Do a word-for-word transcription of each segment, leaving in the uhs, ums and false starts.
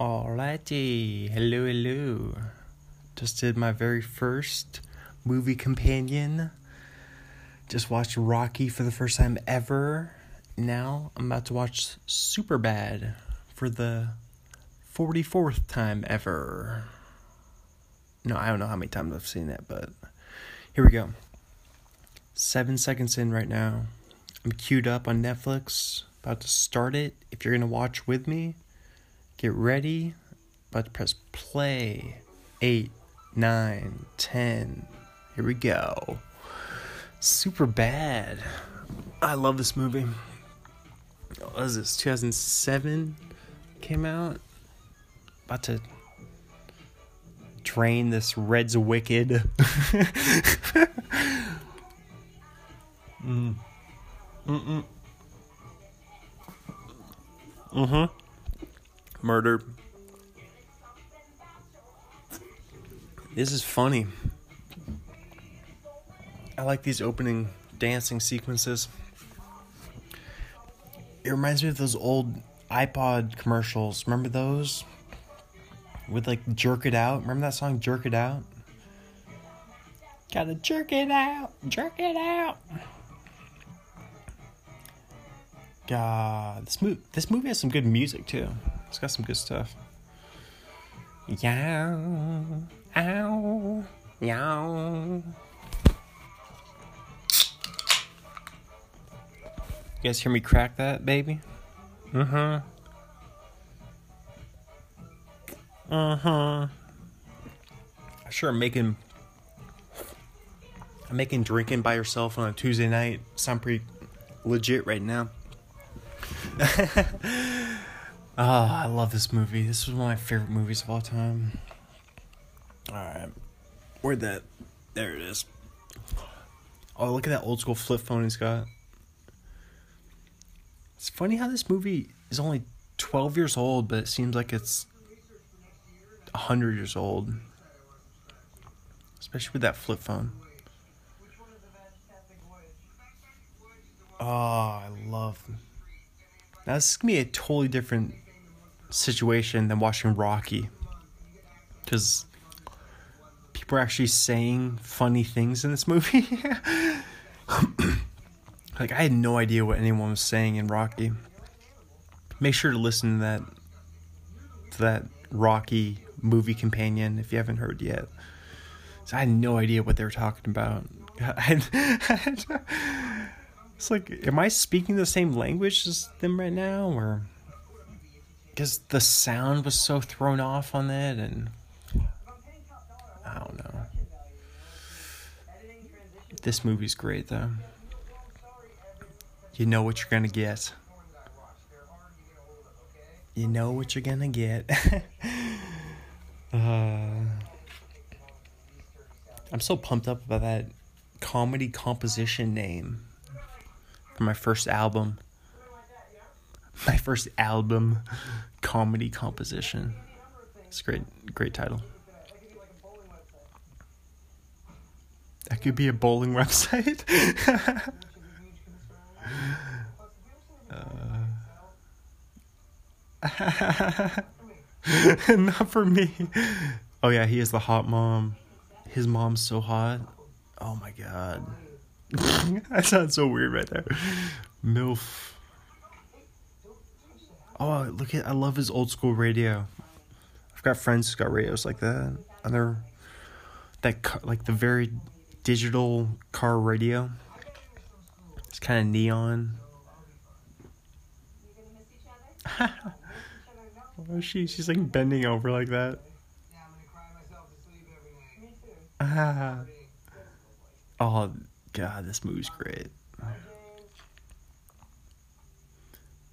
Alrighty, hello, hello. Just did my very first movie companion. Just watched Rocky for the first time ever. Now I'm about to watch Superbad for the forty-fourth time ever. No, I don't know how many times I've seen that, but here we go. Seven seconds in right now. I'm queued up on Netflix, about to start it. If you're going to watch with me, get ready, about to press play, eight, nine, ten, here we go. Superbad. I love this movie. What is this, two thousand seven came out? About to drain this Red's Wicked. mm. Mm-mm. Mm-hmm. Murder. This is funny. I like these opening dancing sequences. It reminds me of those old iPod commercials. Remember those? With like Jerk It Out. Remember that song, Jerk It Out? Gotta jerk it out. Jerk it out. God, this movie, this movie has some good music too. It's got some good stuff. Yow, ow, yow. You guys hear me crack that, baby? Uh-huh. Uh-huh. I sure am making... I'm making drinking by yourself on a Tuesday night sound pretty legit right now. Oh, I love this movie. This was one of my favorite movies of all time. Alright. Where'd that... There it is. Oh, look at that old school flip phone he's got. It's funny how this movie is only twelve years old, but it seems like it's one hundred years old. Especially with that flip phone. Oh, I love... Now, this is going to be a totally different situation than watching Rocky. Because people are actually saying funny things in this movie. Like, I had no idea what anyone was saying in Rocky. Make sure to listen to that, to that Rocky movie companion if you haven't heard yet. So I had no idea what they were talking about. It's like, am I speaking the same language as them right now? Or because the sound was so thrown off on that, and I don't know. This movie's great, though. You know what you're gonna get. You know what you're gonna get. uh, I'm so pumped up about that comedy composition name. My first album, my first album, comedy composition. It's a great, great title. That could be a bowling website. uh, not for me. Oh yeah, he is the hot mom. His mom's so hot. Oh my god. That sounds so weird right there. MILF. Oh, look at, I love his old school radio. I've got friends who's got radios like that. Other, that car, like the very digital car radio. It's kind of neon. Oh, she, she's like bending over like that. Ah. Oh, God, this movie's great.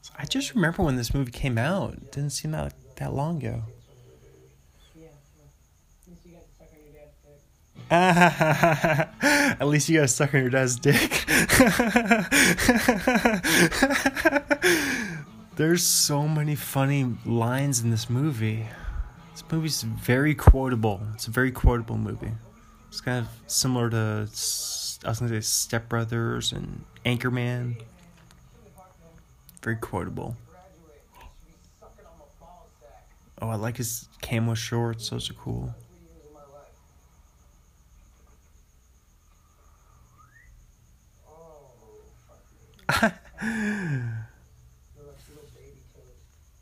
So I just remember when this movie came out. It didn't seem that, that long ago. At least you got stuck on your dad's dick. There's so many funny lines in this movie. This movie's very quotable. It's a very quotable movie. It's kind of similar to... I was going to say Step Brothers and Anchorman. Very quotable. Oh, I like his camo shorts. Those are cool.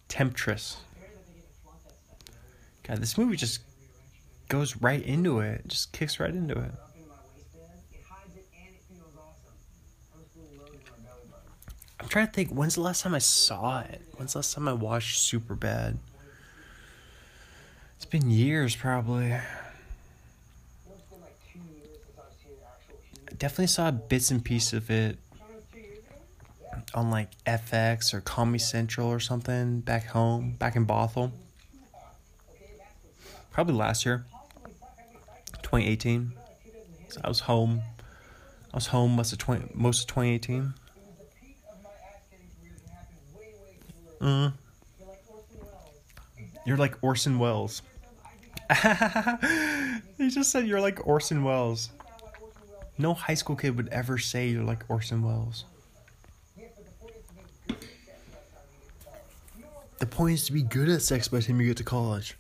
Temptress. God, this movie just goes right into it. Just kicks right into it. I'm trying to think, when's the last time I saw it? When's the last time I watched Superbad? It's been years, probably. I definitely saw bits and pieces of it on like F X or Comedy Central or something back home, back in Bothell. Probably last year, twenty eighteen. So I was home. I was home most of twenty most of twenty eighteen. Mm. You're like Orson Welles. He just said you're like Orson Welles. No high school kid would ever say you're like Orson Welles. The point is to be good at sex by the time you get to college.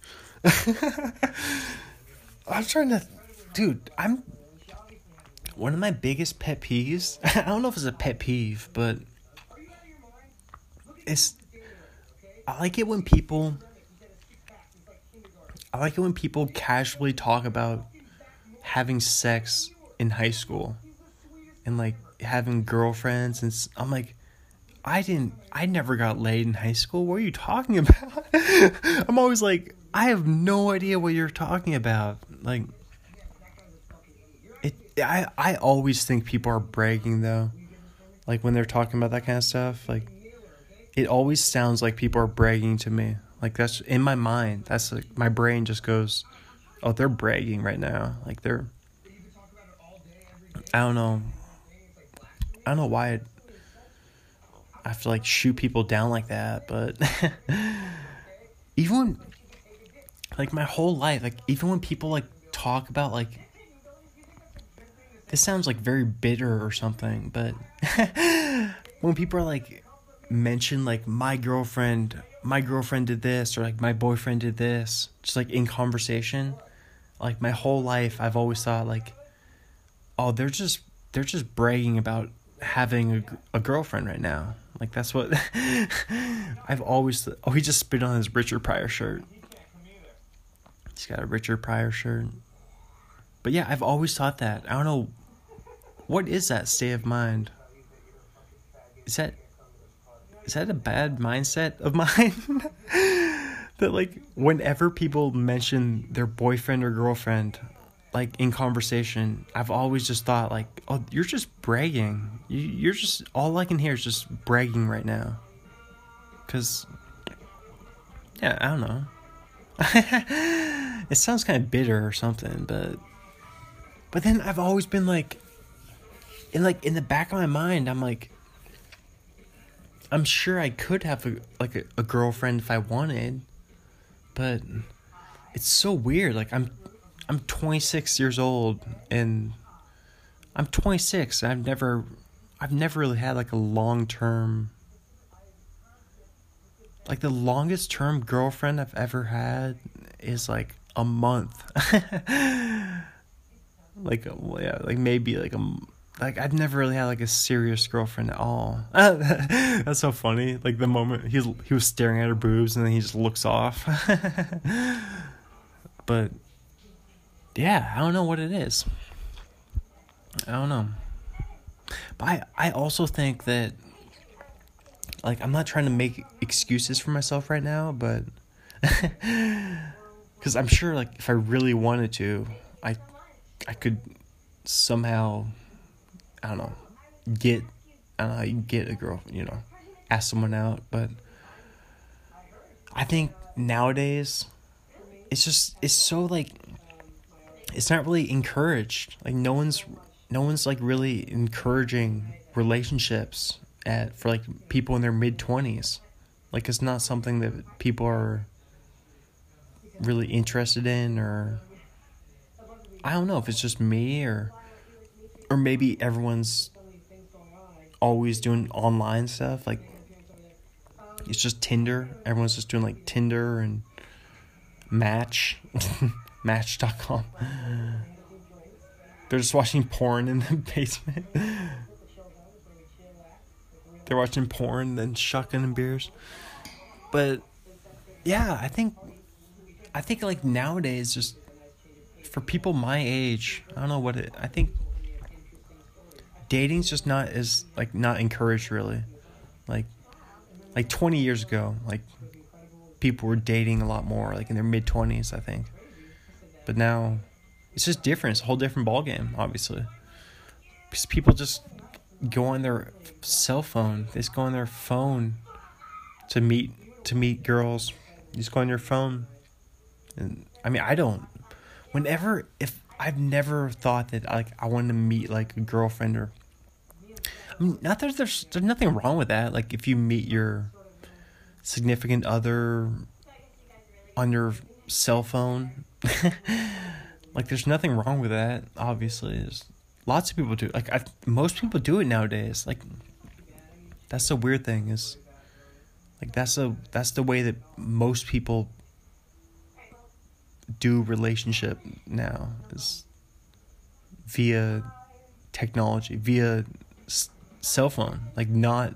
I'm trying to... Dude, I'm... One of my biggest pet peeves... I don't know if it's a pet peeve, but... It's... I like it when people... I like it when people casually talk about having sex in high school. And, like, having girlfriends. And I'm like... I didn't, I never got laid in high school. What are you talking about? I'm always like, I have no idea what you're talking about. Like, it, I, I always think people are bragging though. Like when they're talking about that kind of stuff, like it always sounds like people are bragging to me. Like that's in my mind. That's like, my brain just goes, oh, they're bragging right now. Like they're, I don't know. I don't know why it, I have to, like, shoot people down like that, but even, when, like, my whole life, like, even when people, like, talk about, like, this sounds, like, very bitter or something, but when people are, like, mention, like, my girlfriend, my girlfriend did this, or, like, my boyfriend did this, just, like, in conversation, like, my whole life, I've always thought, like, oh, they're just, they're just bragging about having a, a girlfriend right now. Like that's what I've always th- oh he just spit on his Richard Pryor shirt. He's got a Richard Pryor shirt. But yeah, I've always thought that. I don't know, what is that state of mind? Is that is that a bad mindset of mine? That like whenever people mention their boyfriend or girlfriend like in conversation, I've always just thought like, oh, you're just bragging. You, you're just, all I can hear is just bragging right now. Cause, yeah, I don't know. It sounds kind of bitter or something, but, but then I've always been like, in like in the back of my mind, I'm like, I'm sure I could have a, like a, a girlfriend if I wanted, but it's so weird. Like I'm, I'm twenty-six years old and I'm twenty-six and I've never I've never really had like a long-term, like the longest term girlfriend I've ever had is like a month. Like yeah, like maybe like a like I've never really had like a serious girlfriend at all. That's so funny. Like the moment he's he was staring at her boobs and then he just looks off. But yeah, I don't know what it is. I don't know. But I, I also think that, like, I'm not trying to make excuses for myself right now, but, because I'm sure, like, if I really wanted to, I, I could somehow, I don't know, get, I don't know how you get a girl, you know, ask someone out, but I think nowadays, it's just, it's so, like, it's not really encouraged. Like no one's, no one's like really encouraging relationships at for like people in their mid twenties. Like it's not something that people are really interested in, or I don't know if it's just me or, or maybe everyone's always doing online stuff. Like it's just Tinder. Everyone's just doing like Tinder and Match. Match dot com. They're just watching porn in the basement. They're watching porn, then shotgunning beers. But yeah, I think I think like nowadays, just for people my age, I don't know what it I think dating's just not as like not encouraged really. Like like twenty years ago, like people were dating a lot more, like in their mid twenties, I think. But now it's just different. It's a whole different ballgame, obviously. Because people just go on their cell phone. They just go on their phone to meet to meet girls. You just go on your phone. And I mean, I don't. Whenever, if I've never thought that like I wanted to meet like a girlfriend or. I mean, not that there's there's nothing wrong with that. Like if you meet your significant other on your cell phone, like there's nothing wrong with that. Obviously, there's lots of people do. Like I, most people do it nowadays. Like that's the weird thing is, like that's a that's the way that most people do relationship now is via technology, via s- cell phone, like not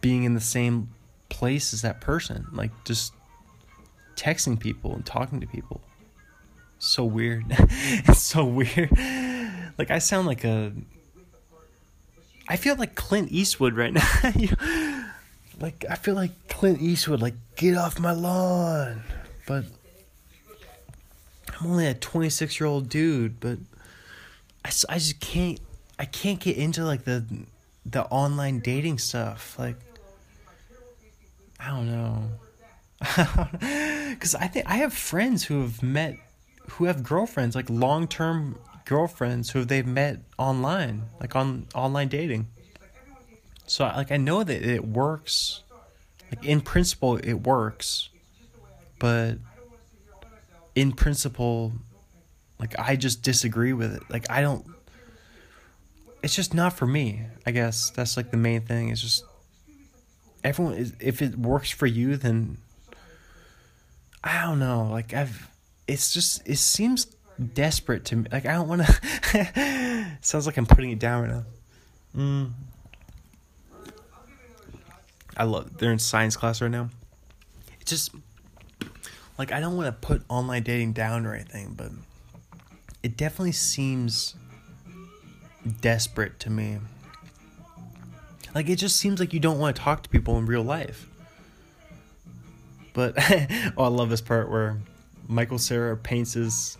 being in the same place as that person, like just texting people and talking to people. So weird. It's so weird. Like I sound like a I feel like Clint Eastwood right now. you know? Like I feel like Clint Eastwood, like get off my lawn. But I'm only a twenty-six-year-old dude, but I, I just can't, I can't get into, like, the the online dating stuff. Like, I don't know. Because I think, I have friends who have met, who have girlfriends, like, long-term girlfriends who they've met online, like, on online dating. So, like, I know that it works. Like, in principle, it works. But in principle, like, I just disagree with it. Like, I don't, it's just not for me, I guess. That's, like, the main thing. It's just, everyone, is, if it works for you, then, I don't know. Like, I've, it's just, it seems desperate to me. Like, I don't want to, sounds like I'm putting it down right now. Mm. I love, they're in science class right now. It just, like, I don't want to put online dating down or anything, but it definitely seems desperate to me. Like, it just seems like you don't want to talk to people in real life. But, oh, I love this part where Michael Cera paints his,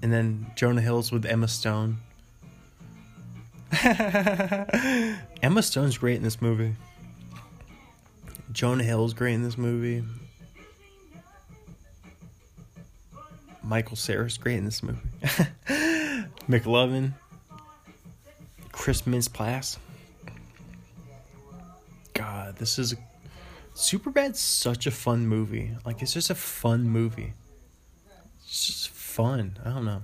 and then Jonah Hill's with Emma Stone. Emma Stone's great in this movie. Jonah Hill's great in this movie. Michael Cera's great in this movie. McLovin. Chris Mintz-Plasse. God, this is... A... Superbad's such a fun movie. Like, it's just a fun movie. It's just fun. I don't know.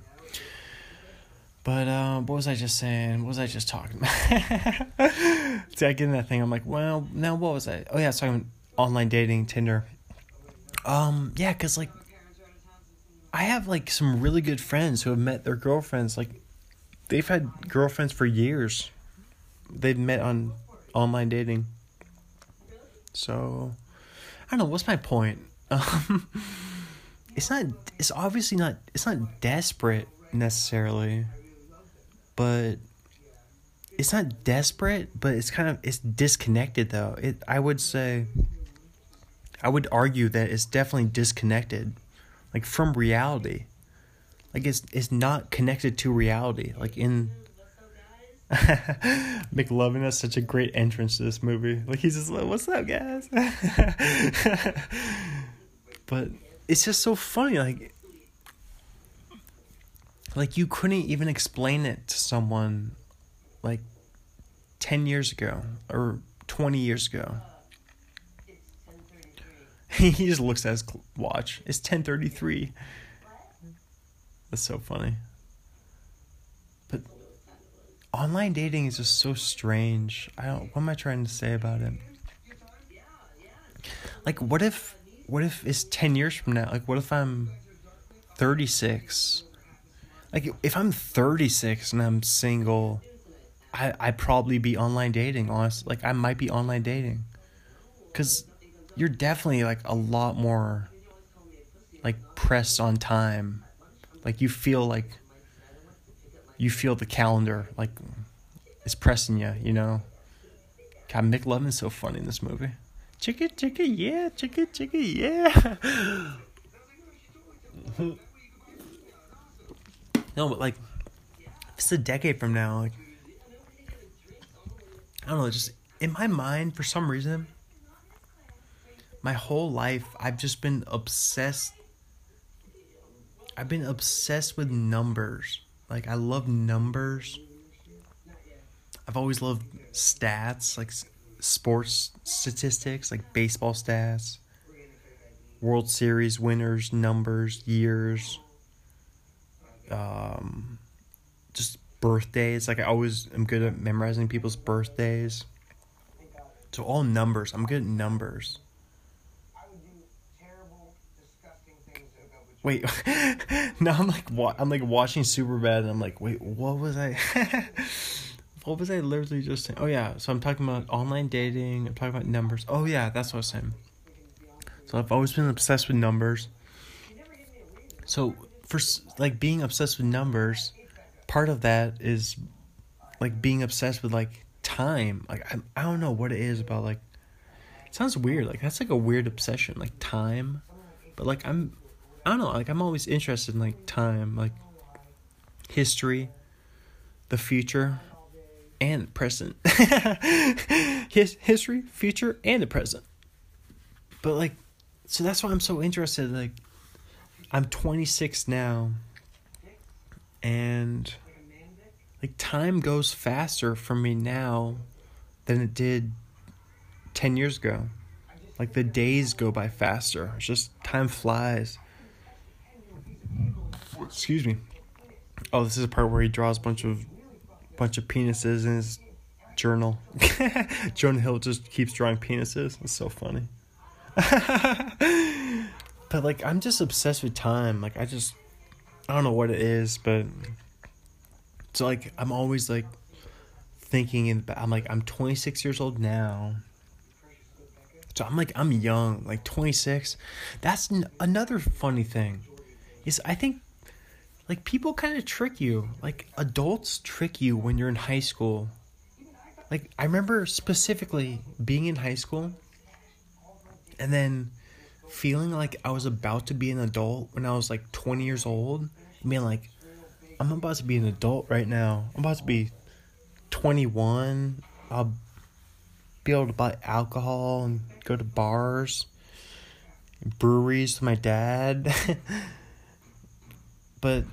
But, um, what was I just saying? What was I just talking about? See, I get in that thing. I'm like, well, now what was I? Oh, yeah, I was talking online dating, Tinder. Um, yeah, because, like, I have, like, some really good friends who have met their girlfriends. Like, they've had girlfriends for years. They've met on online dating. So, I don't know. What's my point? Um, it's not... It's obviously not... It's not desperate, necessarily. But it's not desperate, but it's kind of... It's disconnected, though. It. I would say... I would argue that it's definitely disconnected. Like, from reality. Like, it's it's not connected to reality. Like, in... McLovin has such a great entrance to this movie. Like, he's just like, what's up, guys? But it's just so funny. Like, like, you couldn't even explain it to someone, like, ten years ago. Or twenty years ago. He just looks at his watch. It's ten thirty-three. That's so funny. But online dating is just so strange. I don't. What am I trying to say about it? Like, what if what if it's ten years from now? Like, what if I'm thirty-six? Like, if I'm thirty-six and I'm single, I, I'd probably be online dating, honestly. Like, I might be online dating. Because you're definitely, like, a lot more, like, pressed on time. Like, you feel, like, you feel the calendar, like, it's pressing you, you know? God, McLovin's so funny in this movie. Chicka, chicka, yeah, chicka, chicka, yeah. No, but, like, if it's a decade from now, like, I don't know, just, in my mind, for some reason, my whole life, I've just been obsessed, I've been obsessed with numbers. Like, I love numbers. I've always loved stats, like, sports statistics, like, baseball stats, World Series winners, numbers, years, um, just birthdays. Like, I always am good at memorizing people's birthdays. So all numbers. I'm good at numbers. I would do terrible, disgusting things about which wait. Now I'm like wa- I'm like watching Superbad and I'm like, wait, what was I what was I literally just saying? Oh yeah, so I'm talking about online dating, I'm talking about numbers. Oh yeah, that's what I was saying. So I've always been obsessed with numbers. So for like being obsessed with numbers, part of that is like being obsessed with like time. Like I I don't know what it is about like it sounds weird. Like that's like a weird obsession, like time. But like I'm I don't know, like I'm always interested in like time, like history, the future and the present. His history, future and the present. But like so that's why I'm so interested like I'm twenty-six now, and, like, time goes faster for me now than it did ten years ago. Like, the days go by faster. It's just time flies. Excuse me. Oh, this is a part where he draws a bunch of, bunch of penises in his journal. Jonah Hill just keeps drawing penises. It's so funny. But, like, I'm just obsessed with time. Like, I just, I don't know what it is, but, so, like, I'm always, like, thinking, in, I'm, like, I'm twenty-six years old now. So, I'm, like, I'm young, like, twenty-six. That's n- another funny thing is I think, like, people kind of trick you. Like, adults trick you when you're in high school. Like, I remember specifically being in high school and then feeling like I was about to be an adult when I was like twenty years old. I mean, like, I'm about to be an adult right now. I'm about to be twenty-one. I'll be able to buy alcohol and go to bars, breweries to my dad. But,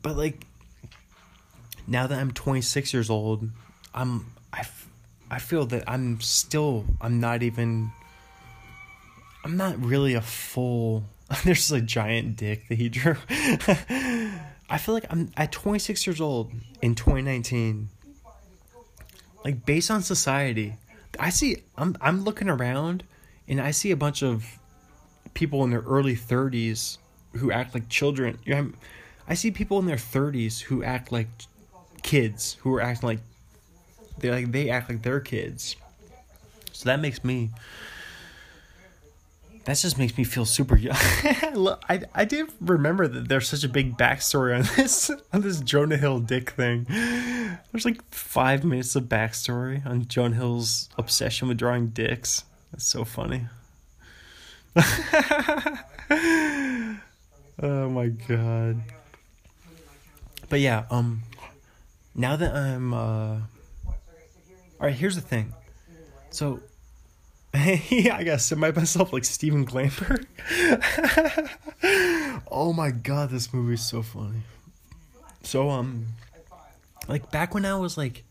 but like, now that I'm twenty-six years old, I'm, I, I feel that I'm still, I'm not even... I'm not really a full... There's just a giant dick that he drew. I feel like I'm at twenty-six years old in twenty nineteen. Like, based on society, I see... I'm I'm looking around, and I see a bunch of people in their early thirties who act like children. You know, I'm, I see people in their thirties who act like kids, who are acting like... They like they act like they're kids. So that makes me... That just makes me feel super young. I, I did remember that there's such a big backstory on this on this Jonah Hill dick thing. There's like five minutes of backstory on Jonah Hill's obsession with drawing dicks. That's so funny. Oh my god. But yeah, um, now that I'm, uh... all right, here's the thing. So... Yeah, I gotta submit myself like Stephen Glamper. Oh my god, this movie's so funny. So, um, like back when I was like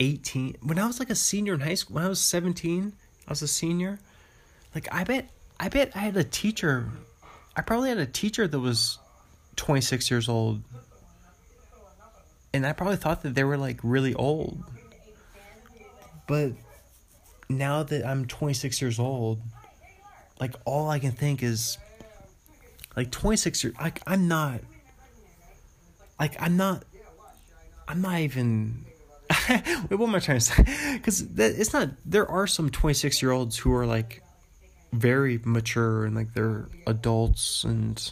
eighteen, when I was like a senior in high school, when I was seventeen, I was a senior. Like, I bet, I bet I had a teacher. I probably had a teacher that was twenty-six years old. And I probably thought that they were like really old. But now that I'm twenty-six years old, like, all I can think is, like, twenty-six years, like, I'm not, like, I'm not, I'm not even, wait, what am I trying to say? Because it's not, there are some twenty-six-year-olds who are, like, very mature, and, like, they're adults, and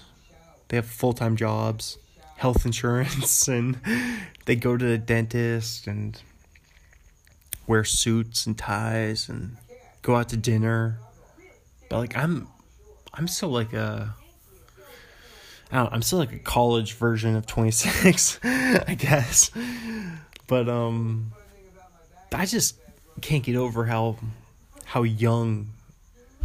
they have full-time jobs, health insurance, and they go to the dentist, and wear suits and ties, and go out to dinner. But, like, I'm, I'm still, like, a, I don't know, I'm still, like, a college version of twenty-six, I guess. But, um, I just can't get over how, how young,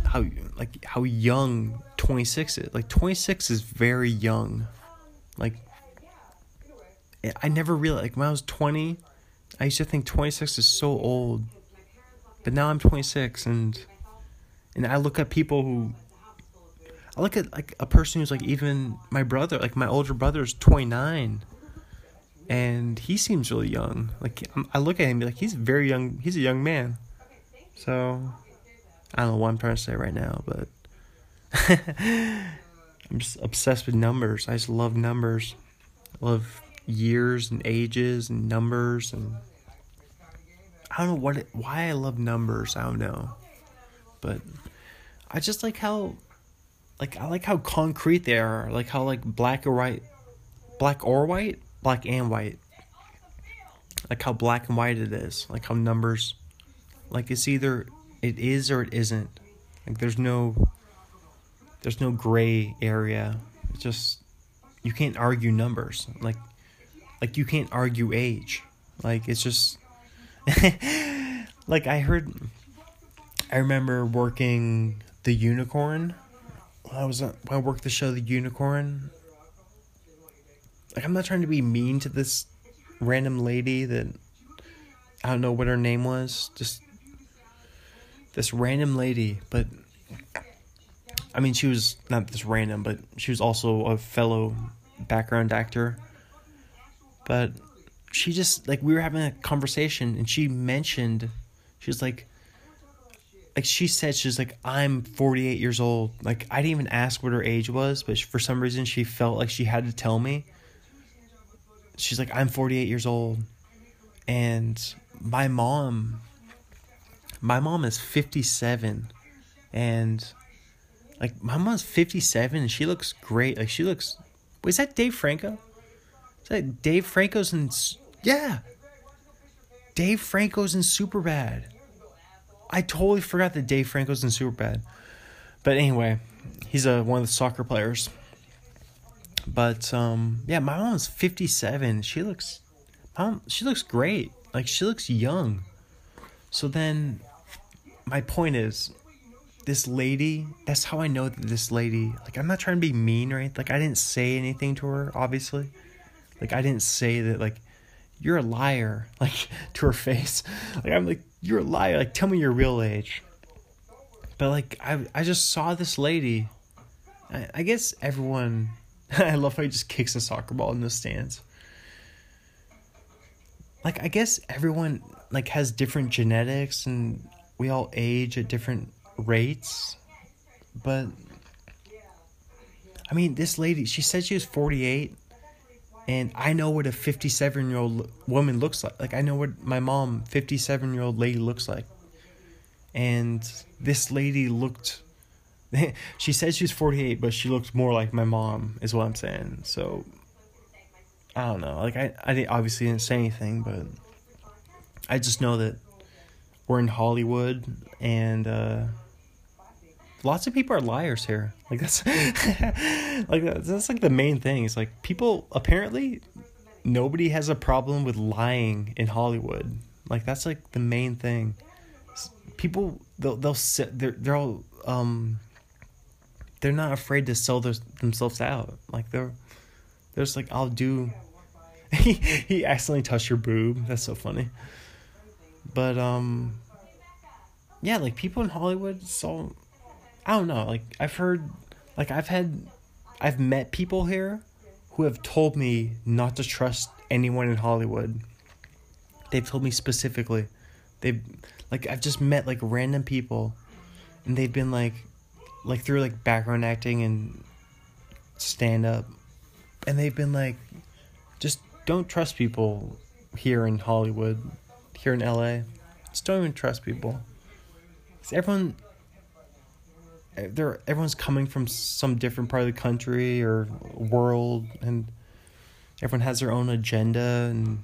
how, like, how young twenty-six is. Like, twenty-six is very young. Like, I never realized, like, when I was twenty, I used to think twenty-six is so old. But now I'm twenty-six, and... And I look at people who, I look at, like, a person who's, like, even my brother, like, my older brother's twenty-nine, and he seems really young. Like, I look at him and be like, he's very young, he's a young man. So, I don't know what I'm trying to say right now, but I'm just obsessed with numbers. I just love numbers. I love years and ages and numbers, and I don't know what it, why I love numbers, I don't know. But I just like how, like, I like how concrete they are. Like how, like, black or white, black or white, black and white. Like how black and white it is. Like how numbers, like, it's either it is or it isn't. Like there's no, there's no gray area. It's just, you can't argue numbers. Like, like you can't argue age. Like it's just, like I heard... I remember working The Unicorn. When I was when I worked the show The Unicorn. Like, I'm not trying to be mean to this random lady that I don't know what her name was. Just this random lady, but I mean, she was not this random, but she was also a fellow background actor. But she just, like, we were having a conversation, and she mentioned, she was like, Like, she said, she's like, I'm forty-eight years old. Like, I didn't even ask what her age was, but for some reason she felt like she had to tell me. She's like, I'm forty-eight years old. And my mom, my mom is fifty-seven. And, like, my mom's fifty-seven, and she looks great. Like, she looks... Wait, is that Dave Franco? Is that Dave Franco's in... Yeah! Dave Franco's in Superbad. I totally forgot that Dave Franco's in Superbad. But anyway, he's a, one of the soccer players. But, um, yeah, my mom's fifty-seven. She looks, mom, she looks great. Like, she looks young. So then, my point is, this lady, that's how I know that this lady, like, I'm not trying to be mean or anything. Like, I didn't say anything to her, obviously. Like, I didn't say that, like, you're a liar, like, to her face. Like, I'm like, you're a liar. Like, tell me your real age. But, like, I I just saw this lady. I, I guess everyone... I love how he just kicks a soccer ball in the stands. Like, I guess everyone, like, has different genetics. And we all age at different rates. But, I mean, this lady, she said she was forty-eight. And I know what a fifty-seven-year-old woman looks like. Like, I know what my mom, fifty-seven-year-old lady, looks like. And this lady looked... She said she was forty-eight, but she looked more like my mom, is what I'm saying. So, I don't know. Like, I, I obviously didn't say anything, but... I just know that we're in Hollywood, and... Uh, Lots of people are liars here. Like, that's... like, that's, that's, like, the main thing. It's, like, people... Apparently, nobody has a problem with lying in Hollywood. Like, that's, like, the main thing. People... They'll... They'll sit... They're, they're all... Um... They're not afraid to sell their, themselves out. Like, they're... They're just, like, I'll do... he, he accidentally touched your boob. That's so funny. But, um... yeah, like, people in Hollywood... It's all... I don't know, like, I've heard, like, I've had, I've met people here who have told me not to trust anyone in Hollywood. They've told me specifically. They've, like, I've just met, like, random people, and they've been like, like through like background acting and stand up, and they've been like, just don't trust people here in Hollywood, here in L A. Just don't even trust people. Cause everyone, they're everyone's coming from some different part of the country or world, and everyone has their own agenda, and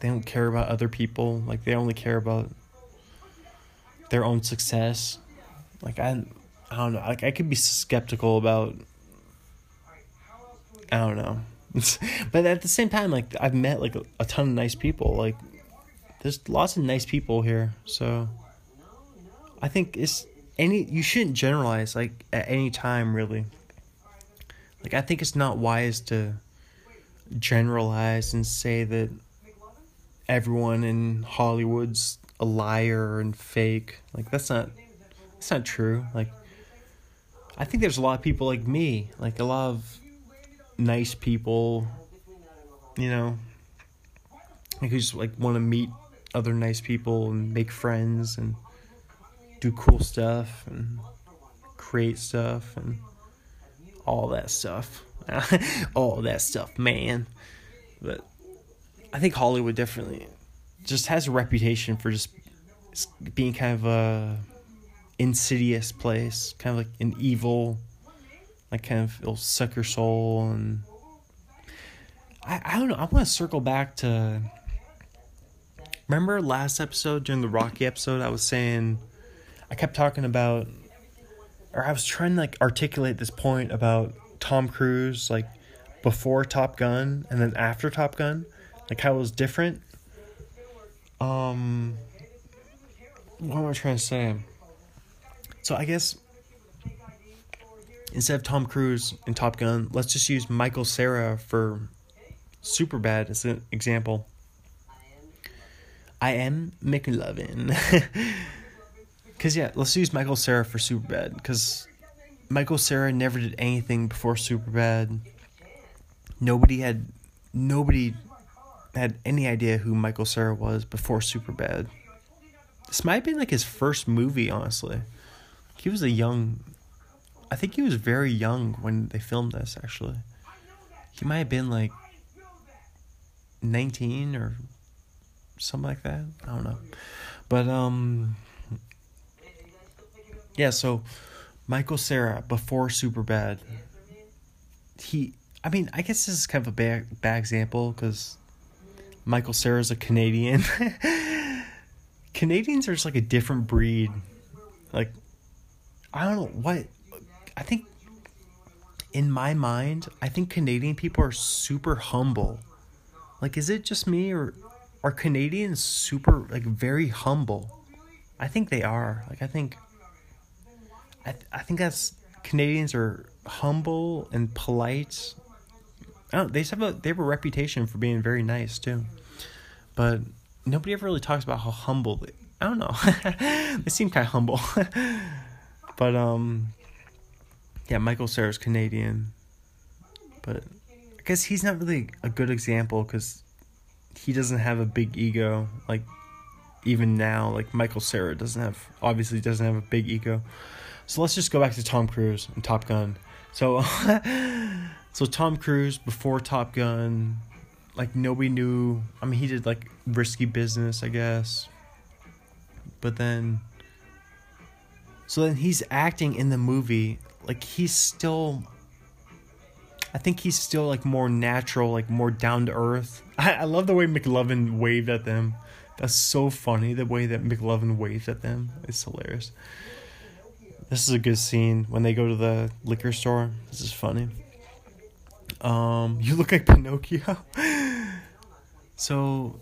they don't care about other people. Like, they only care about their own success. Like, I, I don't know. Like, I could be skeptical about, I don't know. But at the same time, like, I've met, like, a, a ton of nice people. Like, there's lots of nice people here. So, I think it's any, you shouldn't generalize, like, at any time, really. Like, I think it's not wise to generalize and say that everyone in Hollywood's a liar and fake. Like, that's not, that's not true. Like, I think there's a lot of people like me, like a lot of nice people, you know, like who just like want to meet other nice people and make friends and do cool stuff and create stuff and all that stuff. All that stuff, man. But I think Hollywood definitely just has a reputation for just being kind of a insidious place, kind of like an evil, like kind of it'll suck your soul. And I, I don't know. I want to circle back to, remember last episode during the Rocky episode, I was saying, I kept talking about, or I was trying to like articulate this point about Tom Cruise, like before Top Gun and then after Top Gun. Like, how it was different. Um, what am I trying to say? So, I guess, instead of Tom Cruise in Top Gun, let's just use Michael Cera for Superbad as an example. I am McLovin. Because, yeah, let's use Michael Cera for Superbad. Because Michael Cera never did anything before Superbad. Nobody had... Nobody... had any idea who Michael Cera was before Superbad. This might have been like his first movie, honestly. He was a young... I think he was very young when they filmed this, actually. He might have been like nineteen or something like that. I don't know. But, um... yeah, so Michael Cera before Superbad. He... I mean, I guess this is kind of a bad, bad example, because Michael Cera's a Canadian. Canadians are just like a different breed. Like, I don't know what... I think, in my mind, I think Canadian people are super humble. Like, is it just me, or are Canadians super, like, very humble? I think they are. Like, I think... I, th- I think that's... Canadians are humble and polite. I don't, they just have a they have a reputation for being very nice too, but nobody ever really talks about how humble they, I don't know. They seem kind of humble. But um, yeah, Michael Cera's Canadian, but I guess he's not really a good example because he doesn't have a big ego. Like, even now, like Michael Cera doesn't have obviously doesn't have a big ego. So let's just go back to Tom Cruise and Top Gun. So. So Tom Cruise before Top Gun, like nobody knew. I mean, he did like Risky Business, I guess. But then, so then he's acting in the movie. Like, he's still, I think he's still like more natural, like more down to earth. I, I love the way McLovin waved at them. That's so funny. The way that McLovin waved at them. It's hilarious. This is a good scene when they go to the liquor store. This is funny. Um, you look like Pinocchio. So,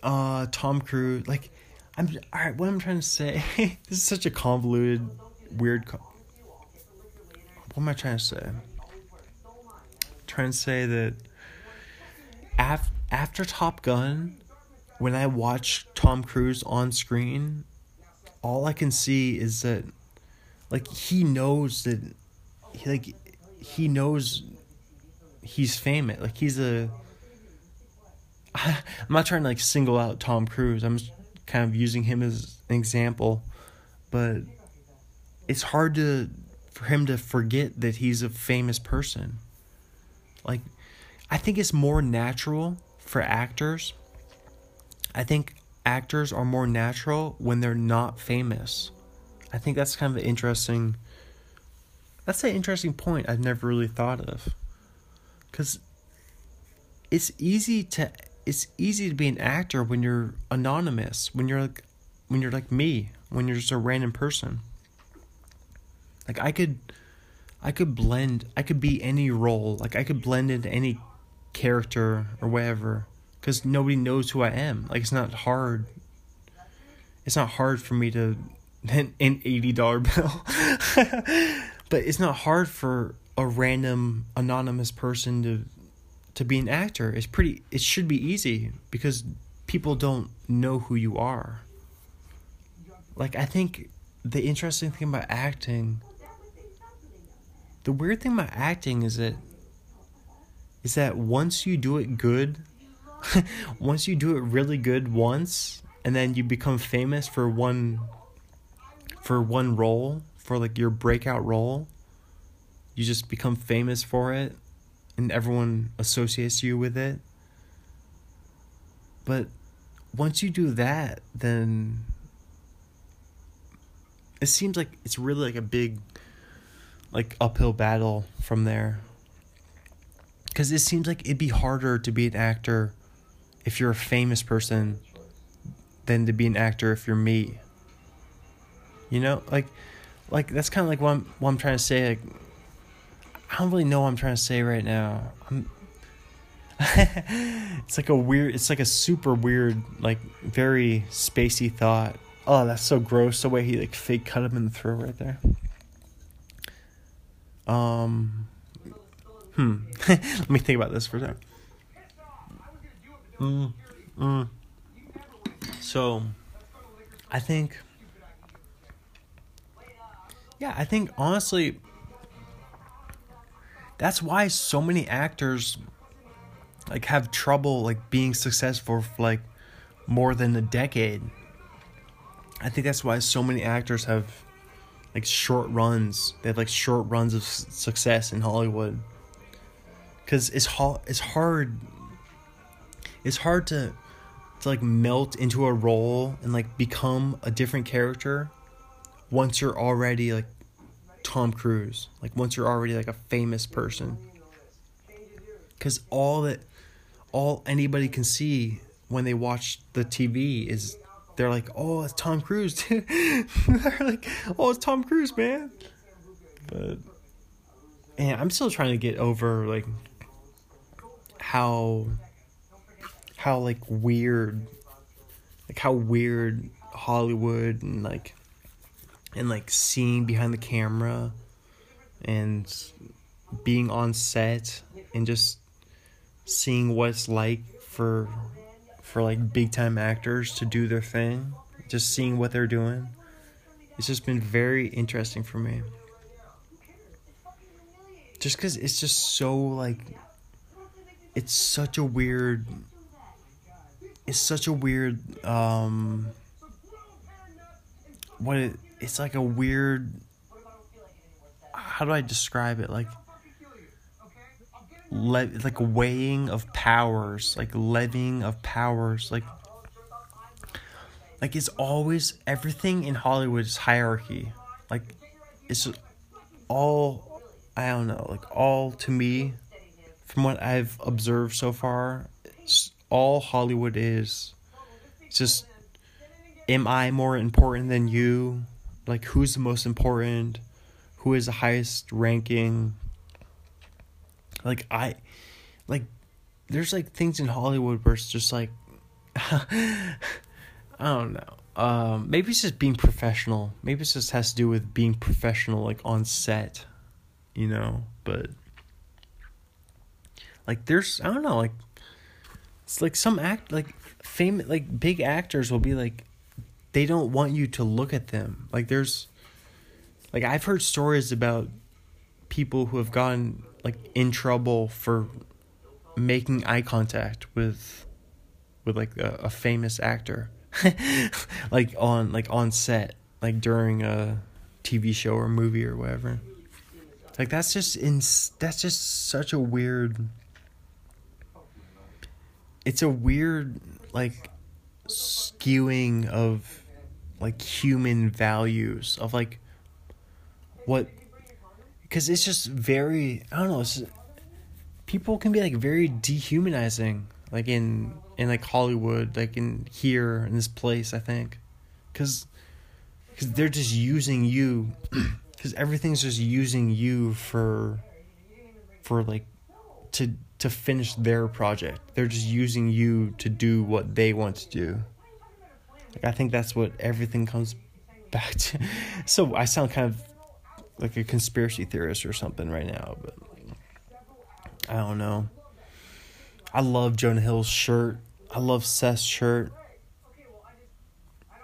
uh, Tom Cruise, like, I'm, all right, what I'm trying to say, this is such a convoluted, weird, co- what am I trying to say? I'm trying to say that af- after Top Gun, when I watch Tom Cruise on screen, all I can see is that, like, he knows that, he, like, he knows he's famous. Like, he's a... I'm not trying to, like, single out Tom Cruise. I'm just kind of using him as an example. But it's hard to for him to forget that he's a famous person. Like, I think it's more natural for actors. I think actors are more natural when they're not famous. I think that's kind of an interesting... That's an interesting point I've never really thought of. Because it's easy to it's easy to be an actor when you're anonymous, when you're like when you're like me, when you're just a random person. Like I could I could blend, I could be any role, like I could blend into any character or whatever, because nobody knows who I am. Like it's not hard. It's not hard for me to an eighty dollar bill. But it's not hard for a random anonymous person to to be an actor. It's pretty it should be easy because people don't know who you are. Like I think the interesting thing about acting the weird thing about acting is that is that once you do it good once you do it really good once and then you become famous for one for one role, for like your breakout role, you just become famous for it and everyone associates you with it. But once you do that, then it seems like it's really like a big like uphill battle from there. Because it seems like it'd be harder to be an actor if you're a famous person than to be an actor if you're me. You know, like like that's kind of like what I'm, what I'm trying to say. Like, I don't really know what I'm trying to say right now. I'm it's like a weird, it's like a super weird, like very spacey thought. Oh, that's so gross, the way he like fake cut him in the throat right there. Um, hmm. Let me think about this for a second. Mm, mm. So, I think... Yeah, I think, honestly, that's why so many actors, like, have trouble, like, being successful for, like, more than a decade. I think that's why so many actors have, like, short runs. They have, like, short runs of s- success in Hollywood. Because it's, ho- it's hard, it's hard to, to, like, melt into a role and, like, become a different character. Once you're already, like, Tom Cruise. Like, once you're already, like, a famous person. Because all that... All anybody can see when they watch the T V is... They're like, oh, it's Tom Cruise, dude. They're like, oh, it's Tom Cruise, man. But... And I'm still trying to get over, like... How... How, like, weird... Like, how weird Hollywood and, like... And, like, seeing behind the camera and being on set and just seeing what it's like for, for like, big-time actors to do their thing. Just seeing what they're doing. It's just been very interesting for me. Just because it's just so, like... It's such a weird... It's such a weird, um... What it... It's like a weird, how do I describe it? Like, le- like weighing of powers, like levying of powers. Like, like it's always, everything in Hollywood is hierarchy. Like, it's all, I don't know, like all to me, from what I've observed so far, it's all Hollywood is. It's just, am I more important than you? Like, who's the most important? Who is the highest ranking? Like, I... Like, there's, like, things in Hollywood where it's just, like... I don't know. Um, maybe it's just being professional. Maybe it just has to do with being professional, like, on set. You know? But... Like, there's... I don't know, like... It's, like, some act... Like, famous... Like, big actors will be, like... They don't want you to look at them. Like, there's... Like, I've heard stories about people who have gotten, like, in trouble for making eye contact with, with like, a, a famous actor. like, on like on set. Like, during a, T V show or movie or whatever. Like, that's just in, that's just such a weird... It's a weird, like, skewing of, like, human values. Of, like, what... Because it's just very... I don't know. It's just, people can be, like, very dehumanizing. Like, in, in like, Hollywood. Like, in here, in this place, I think. Because... Because they're just using you. Because everything's just using you for, for like, to to finish their project. They're just using you to do what they want to do. Like, I think that's what everything comes back to. So I sound kind of like a conspiracy theorist or something right now, but I don't know. I love Jonah Hill's shirt. I love Seth's shirt.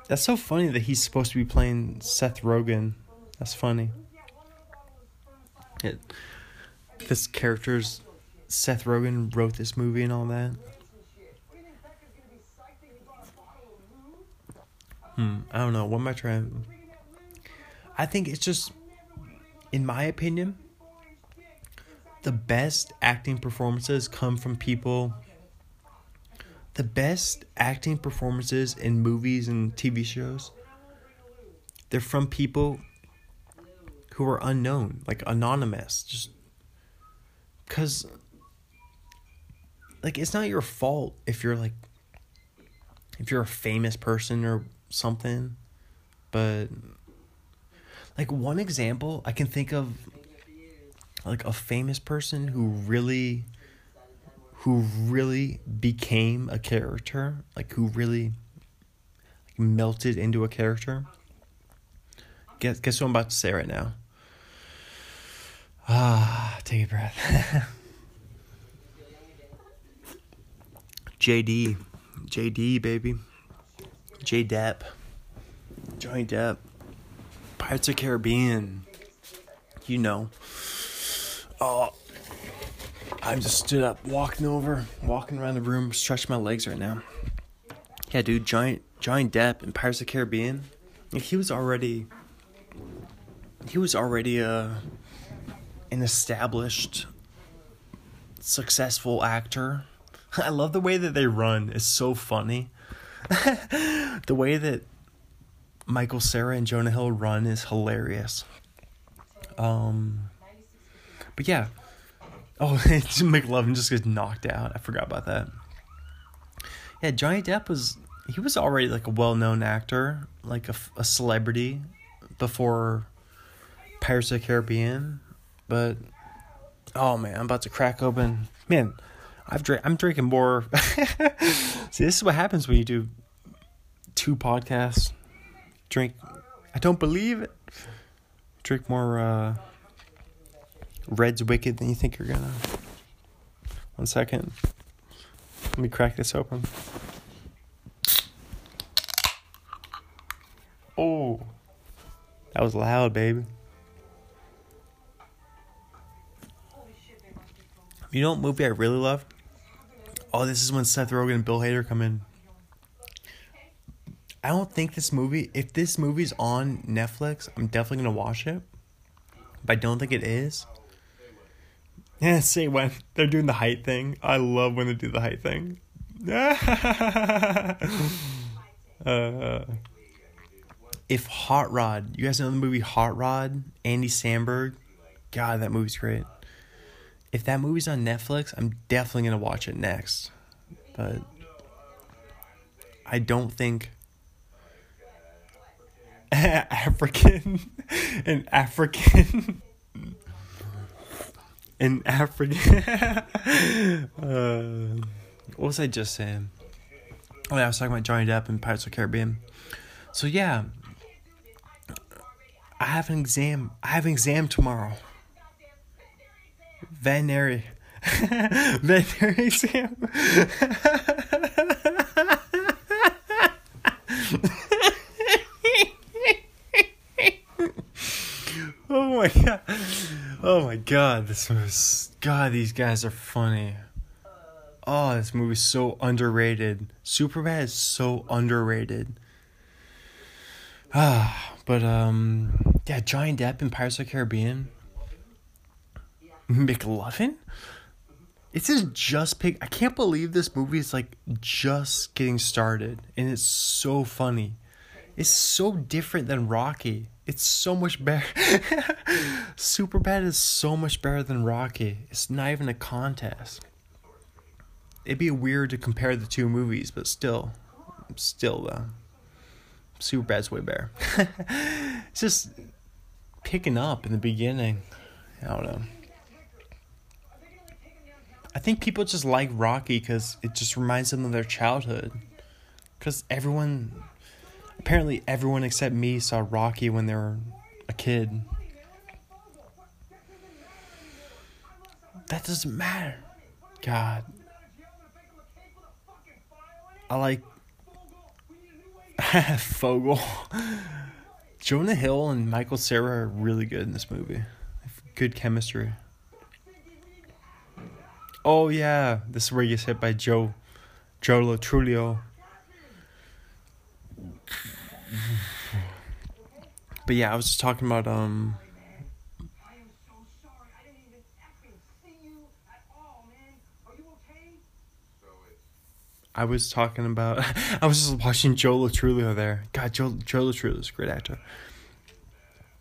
That's so funny that he's supposed to be playing Seth Rogen. That's funny. It, this character's... Seth Rogen wrote this movie and all that. Hmm. I don't know. What am I trying... I think it's just... In my opinion... The best acting performances come from people... The best acting performances in movies and T V shows, they're from people who are unknown, like anonymous. Just because, like, it's not your fault if you're like, if you're a famous person or something. But, like, one example I can think of, like, a famous person who really... who really became a character, like, who really, like, melted into a character. Guess, guess what I'm about to say right now. Ah, take a breath. J D. J D, baby. J Depp. Johnny Depp. Pirates of the Caribbean. You know. Oh. I just stood up, walking over, walking around the room, stretching my legs right now. Yeah, dude, Johnny, Johnny Depp in Pirates of the Caribbean, like, he was already, he was already uh, an established, successful actor. I love the way that they run. It's so funny. The way that Michael Cera and Jonah Hill run is hilarious. Um, but yeah. Oh, McLovin just gets knocked out. I forgot about that. Yeah, Johnny Depp was... He was already, like, a well-known actor. Like, a, a celebrity before Pirates of the Caribbean. But, oh, man, I'm about to crack open. Man, I've dra- I'm drinking more. See, this is what happens when you do two podcasts. Drink... I don't believe it. Drink more, uh... Red's Wicked than you think you're gonna. One second. Let me crack this open. Oh. That was loud, baby. You know what movie I really love? Oh, this is when Seth Rogen and Bill Hader come in. I don't think this movie... If this movie's on Netflix, I'm definitely gonna watch it. But I don't think it is. Yeah, see, when they're doing the height thing. I love when they do the height thing. uh, if Hot Rod, you guys know the movie Hot Rod? Andy Samberg? God, that movie's great. If that movie's on Netflix, I'm definitely going to watch it next. But I don't think... African and African... In Africa, uh, what was I just saying? Oh, yeah, I was talking about Johnny Depp and Pirates of the Caribbean. So yeah, I have an exam. I have an exam tomorrow. Veterinary, veterinary exam. Oh my god. Oh my god, this was... God, these guys are funny. Oh, this movie's so underrated. Superbad is so underrated. Ah, but, um... Yeah, Johnny Depp in Pirates of the Caribbean. McLovin? It says just pick. I can't believe this movie is like just getting started. And it's so funny. It's so different than Rocky. It's so much better. Superbad is so much better than Rocky. It's not even a contest. It'd be weird to compare the two movies, but still. Still, though. Superbad's way better. It's just picking up in the beginning. I don't know. I think people just like Rocky because it just reminds them of their childhood. Because everyone, apparently everyone except me saw Rocky when they were a kid. That doesn't matter. God. I like Fogel. Jonah Hill and Michael Cera are really good in this movie. Good chemistry. Oh yeah, this is where he gets hit by Joe, Joe Lo Truglio. But yeah, I was just talking about um. I was talking about. I was just watching Joe Lo Truglio there. God, Joe Joe Lo Truglio is a great actor.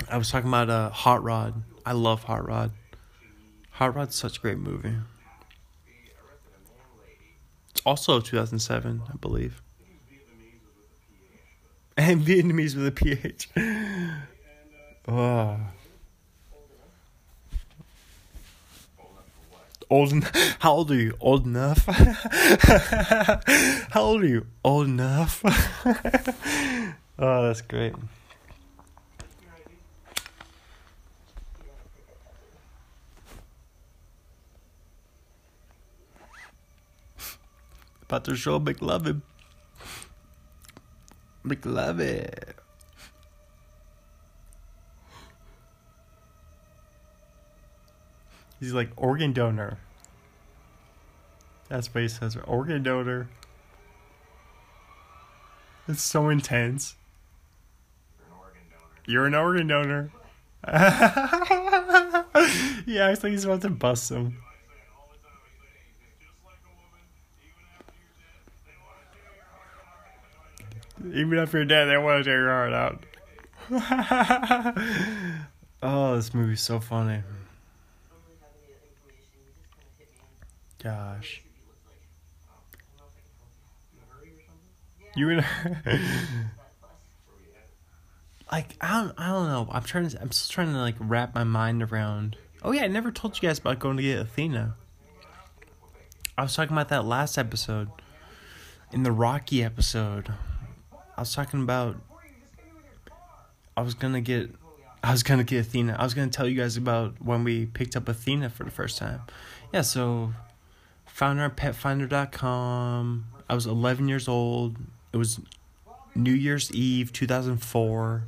I was talking about uh, Hot Rod. I love Hot Rod. Hot Rod's such a great movie. Also two thousand seven, I believe. And Vietnamese with a P H. Oh. Old en- How old are you? Old enough? How old are you? Old enough? Oh, that's great. About to show McLovin. McLovin. He's like organ donor. That's what he says. Organ donor. It's so intense. You're an organ donor. You're an organ donor. He acts like he's about to bust him. Even after you're dead, they want to tear your heart out. Oh, this movie's so funny. Gosh. You and her. Like, I don't, I don't know. I'm trying to, I'm still trying to, like, wrap my mind around. Oh, yeah, I never told you guys about going to get Athena. I was talking about that last episode. In the Rocky episode. I was talking about, I was going to get, I was going to get Athena. I was going to tell you guys about when we picked up Athena for the first time. Yeah, so, found her at pet finder dot com. I was eleven years old. It was New Year's Eve, two thousand four.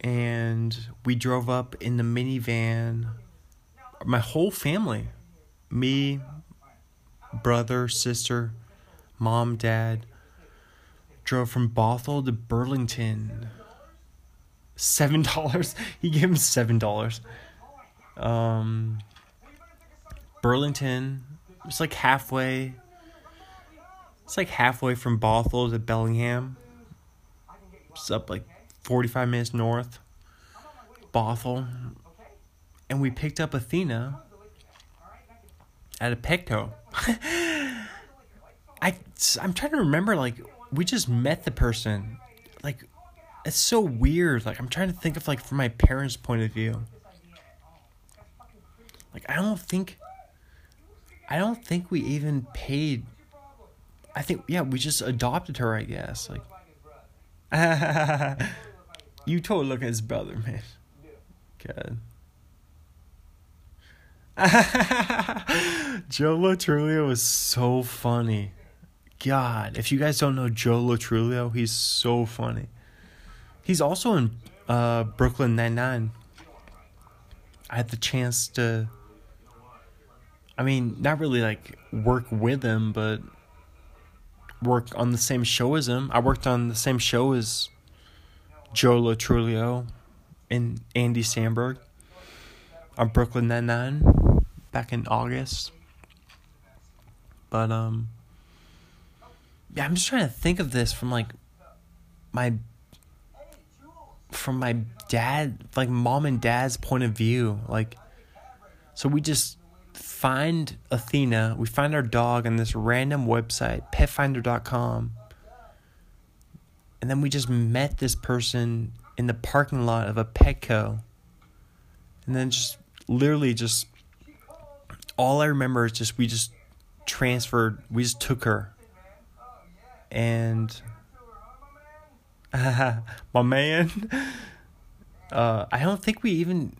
And we drove up in the minivan. My whole family. Me, brother, sister, mom, dad. Drove from Bothell to Burlington. Seven dollars. He gave him seven dollars. Um, Burlington. It's like halfway. It's like halfway from Bothell to Bellingham. It's up like forty-five minutes north. Bothell, and we picked up Athena at a Petco. I I'm trying to remember like. We just met the person. Like, it's so weird. Like, I'm trying to think of, like, from my parents' point of view. Like, I don't think... I don't think we even paid... I think, yeah, we just adopted her, I guess. Like, you totally look at his brother, man. God. Joe Lo Truglio was so funny. God, if you guys don't know Joe Lo Truglio, he's so funny. He's also in uh, Brooklyn Nine-Nine. I had the chance to, I mean, not really like work with him, but work on the same show as him. I worked on the same show as Joe Lo Truglio and Andy Samberg on Brooklyn Nine-Nine back in August. But, um, yeah, I'm just trying to think of this from, like, my, from my dad, like, mom and dad's point of view. Like, so we just find Athena, we find our dog on this random website, pet finder dot com. And then we just met this person in the parking lot of a Petco. And then just literally just all I remember is just we just transferred. We just took her. And my man. Uh, I don't think we even.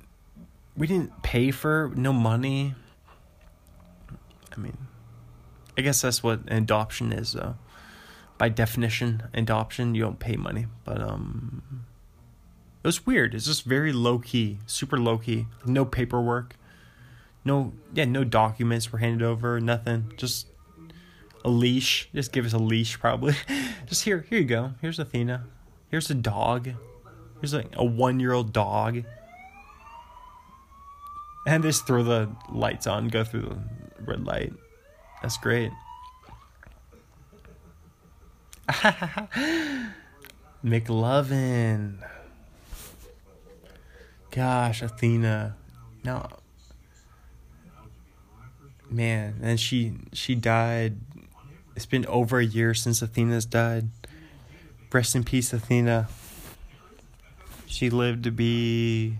We didn't pay for no money. I mean, I guess that's what an adoption is, though. By definition, adoption, you don't pay money. But um, it was weird. It's just very low-key, super low-key. No paperwork. No, yeah, no documents were handed over, nothing. Just a leash. Just give us a leash, probably. Just here, here you go. Here's Athena. Here's a dog. Here's like a one-year-old dog. And just throw the lights on, go through the red light. That's great. McLovin. Gosh, Athena. No. Man, and she she died. It's been over a year since Athena's died. Rest in peace, Athena. She lived to be,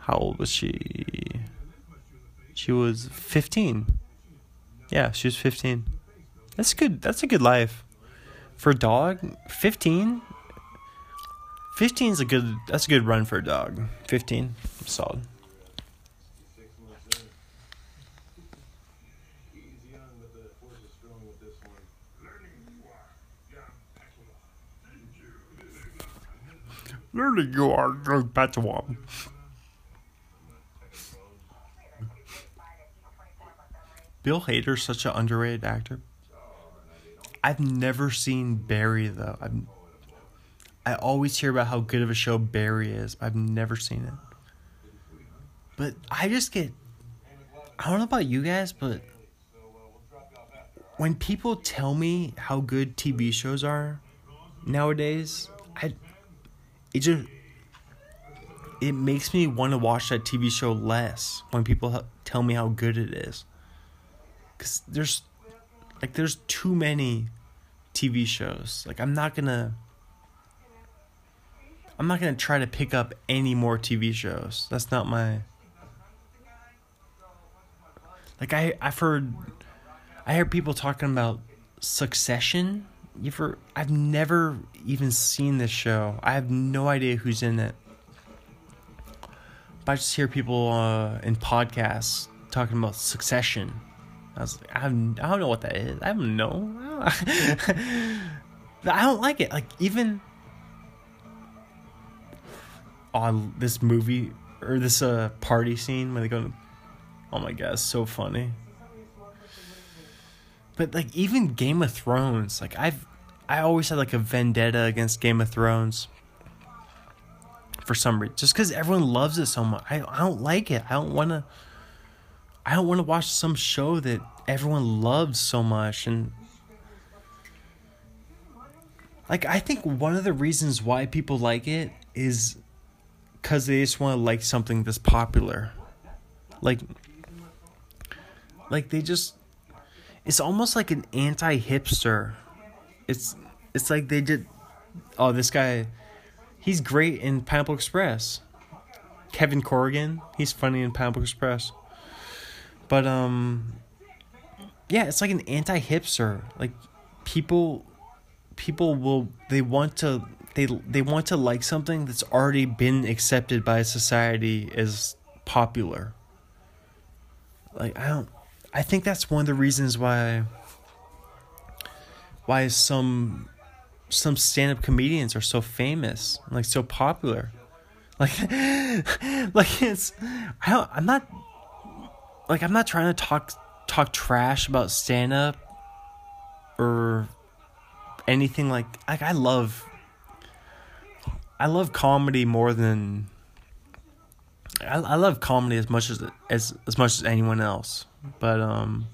how old was she? She was fifteen. Yeah, she was fifteen. That's good. That's a good life. For a dog, fifteen? fifteen is a good, that's a good run for a dog. fifteen, solid. Learning you are, Judd Apatow. Bill Hader's such an underrated actor. I've never seen Barry, though. I've, I always hear about how good of a show Barry is. I've never seen it. But I just get... I don't know about you guys, but... when people tell me how good T V shows are nowadays, I, it just... it makes me want to watch that T V show less when people tell me how good it is. Because there's... Like, there's too many T V shows. Like, I'm not gonna... I'm not gonna try to pick up any more T V shows. That's not my... Like, I, I've heard... I hear people talking about Succession. You've heard, I've never even seen this show. I have no idea who's in it. But I just hear people uh, in podcasts talking about Succession. I was like, I don't know what that is. I don't know. I don't like it. Like, even on this movie or this uh, party scene where they go, oh my God, it's so funny. But like, even Game of Thrones, like I've, I always had like a vendetta against Game of Thrones for some reason, just because everyone loves it so much. I, I don't like it. I don't want to. I don't want to watch some show that everyone loves so much. And like, I think one of the reasons why people like it is because they just want to like something that's popular. Like, like they just, it's almost like an anti-hipster. It's, it's like they did, oh, this guy, he's great in Pineapple Express. Kevin Corrigan, he's funny in Pineapple Express. But, um, yeah, it's like an anti-hipster. Like, people, people will, they want to, they, they want to like something that's already been accepted by society as popular. Like, I don't, I think that's one of the reasons why, why some, some stand-up comedians are so famous, like, so popular. Like, like, it's, I don't, I'm not... Like, I'm not trying to talk talk trash about stand-up or anything like... Like, I love... I love comedy more than I, I love comedy as much as as as much as anyone else. But um,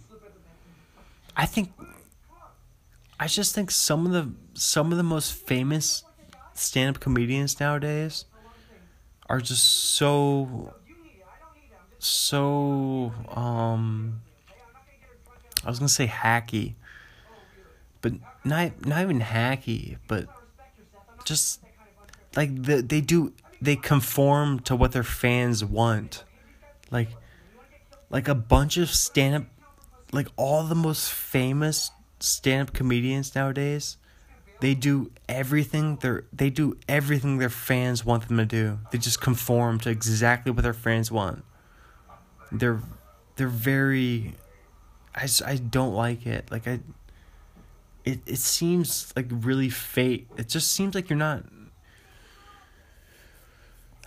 I think I just think some of the some of the most famous stand-up comedians nowadays are just so so um I was gonna say hacky, but not not even hacky, but just like the, they do they conform to what their fans want, like like a bunch of stand-up, like all the most famous stand-up comedians nowadays, they do everything their they do everything their fans want them to do. They just conform to exactly what their fans want. They're they're very. I, just, I don't like it. Like I. It it seems like really fake. It just seems like you're not.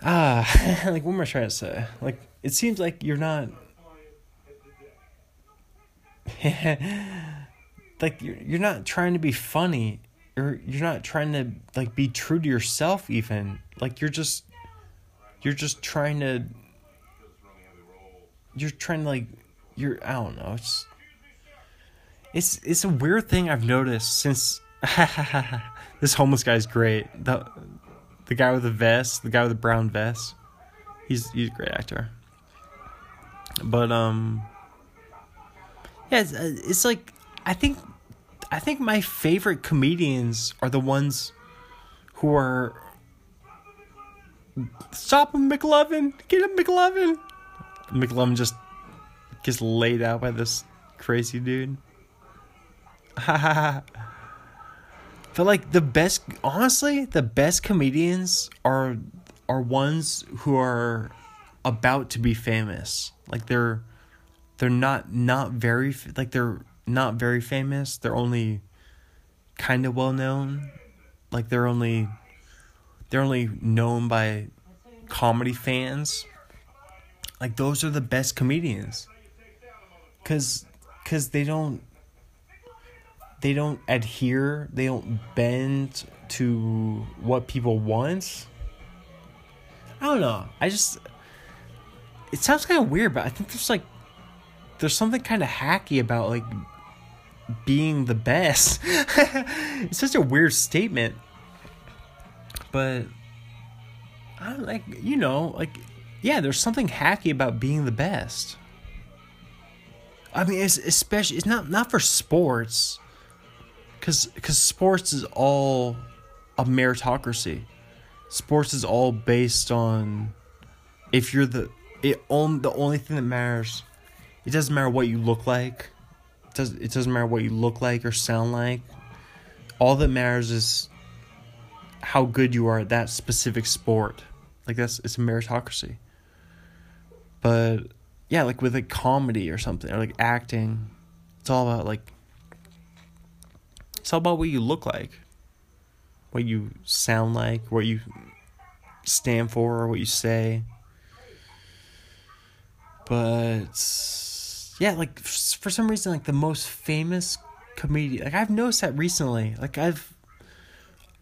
Ah, like what am I trying to say? Like it seems like you're not. Like you're you're not trying to be funny. You're you're not trying to like be true to yourself even. Like you're just. You're just trying to. You're trying to like. You're, I don't know, it's, it's, it's a weird thing I've noticed since, this homeless guy's great, the, the guy with the vest, the guy with the brown vest, he's, he's a great actor, but, um, yeah, it's, it's like, I think, I think my favorite comedians are the ones who are, stop him, McLovin, get him, McLovin, McLovin just gets laid out by this crazy dude. But like the best, honestly, the best comedians are are ones who are about to be famous. Like they're they're not not very like they're not very famous. They're only kind of well known. Like they're only they're only known by comedy fans. Like those are the best comedians. Cause, cause they don't, they don't adhere, they don't bend to what people want. I don't know. I just, it sounds kind of weird, but I think there's like, there's something kind of hacky about like being the best. It's such a weird statement, but I don't like, you know, like, yeah, there's something hacky about being the best. I mean, it's especially it's not, not for sports, because because sports is all a meritocracy. Sports is all based on if you're the it only the only thing that matters. It doesn't matter what you look like. It does it doesn't matter what you look like or sound like. All that matters is how good you are at that specific sport. Like that's it's a meritocracy. But. Yeah, like with like comedy or something, or like acting. It's all about like, it's all about what you look like, what you sound like, what you stand for, what you say. But yeah, like for some reason, like the most famous comedian, like I've noticed that recently. Like I've,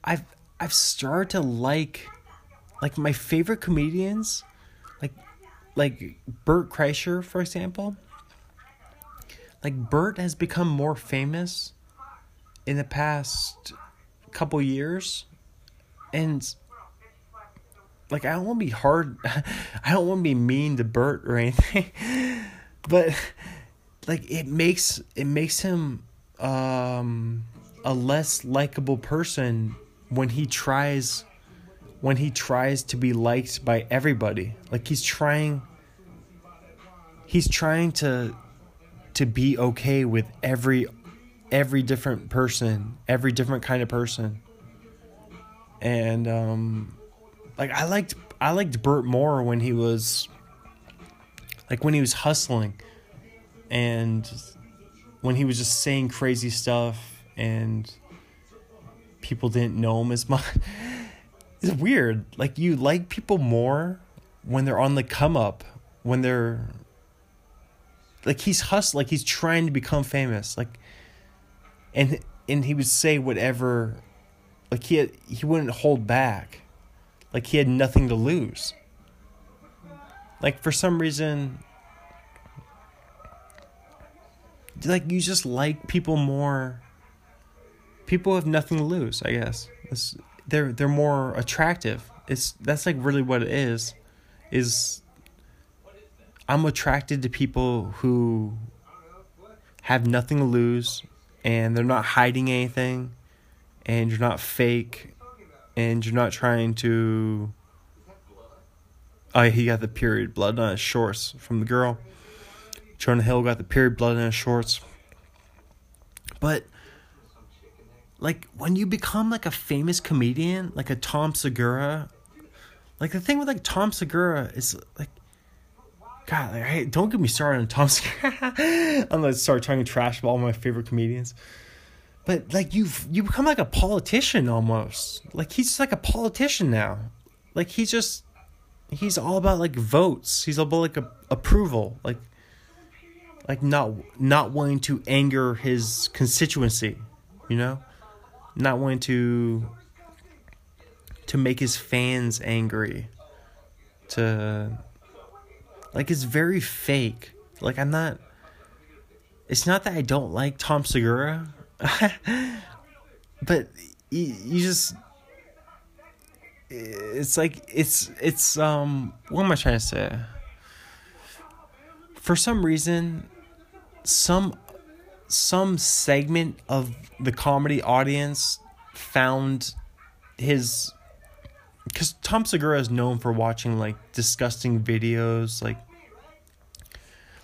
I've, I've started to like, like my favorite comedians, like. Like, Burt Kreischer, for example. Like, Burt has become more famous in the past couple years. And, like, I don't want to be hard. I don't want to be mean to Burt or anything. But, like, it makes it makes him um, a less likable person when he tries... When he tries to be liked by everybody. Like he's trying he's trying to to be okay with every every different person, every different kind of person. And um like I liked I liked Burt more when he was like when he was hustling and when he was just saying crazy stuff and people didn't know him as much. It's weird. Like you like people more when they're on the come up, when they're like he's hustling, like he's trying to become famous, like and and he would say whatever, like he had, he wouldn't hold back. Like, he had nothing to lose. Like, for some reason, like, you just like people more. People have nothing to lose, I guess. It's, they're they're more attractive. It's that's like really what it is. Is I'm attracted to people who have nothing to lose, and they're not hiding anything, and you're not fake, and you're not trying to. Oh, he got the period blood on his shorts from the girl. Jonah Hill got the period blood on his shorts. But, like, when you become, like, a famous comedian, like a Tom Segura, like, the thing with, like, Tom Segura is, like, God, like, hey, don't get me started on Tom Segura. I'm going to start talking trash about all my favorite comedians. But, like, you you become, like, a politician almost. Like, he's just, like, a politician now. Like, he's just... He's all about, like, votes. He's all about, like, a, approval. Like, like not not wanting to anger his constituency, you know? Not wanting to to make his fans angry. To... Like, it's very fake. Like, I'm not... It's not that I don't like Tom Segura. But you, you just... It's like, it's, it's, um, what am I trying to say? For some reason, some, some segment of the comedy audience found his, because Tom Segura is known for watching, like, disgusting videos, like,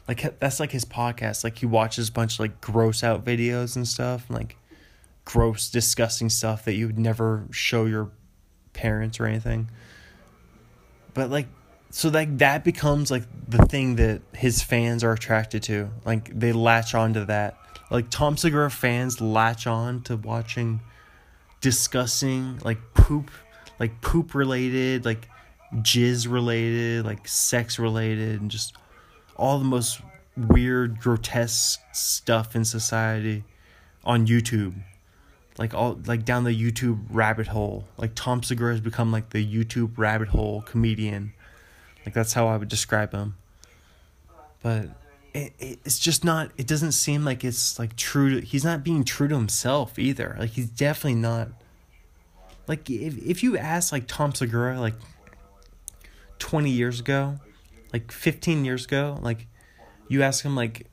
like, that's, like, his podcast. Like, he watches a bunch of, like, gross out videos and stuff, and, like, gross, disgusting stuff that you would never show your parents or anything, but like, so like that becomes like the thing that his fans are attracted to. Like, they latch on to that. Like, Tom Segura fans latch on to watching disgusting, like, poop, like poop related, like jizz related, like sex related, and just all the most weird, grotesque stuff in society on YouTube. Like, all, like, down the YouTube rabbit hole. Like, Tom Segura has become, like, the YouTube rabbit hole comedian. Like, that's how I would describe him. But it, it it's just not... It doesn't seem like it's, like, true... To, he's not being true to himself, either. Like, he's definitely not... Like, if, if you ask, like, Tom Segura, like, twenty years ago, like, fifteen years ago, like, you ask him, like...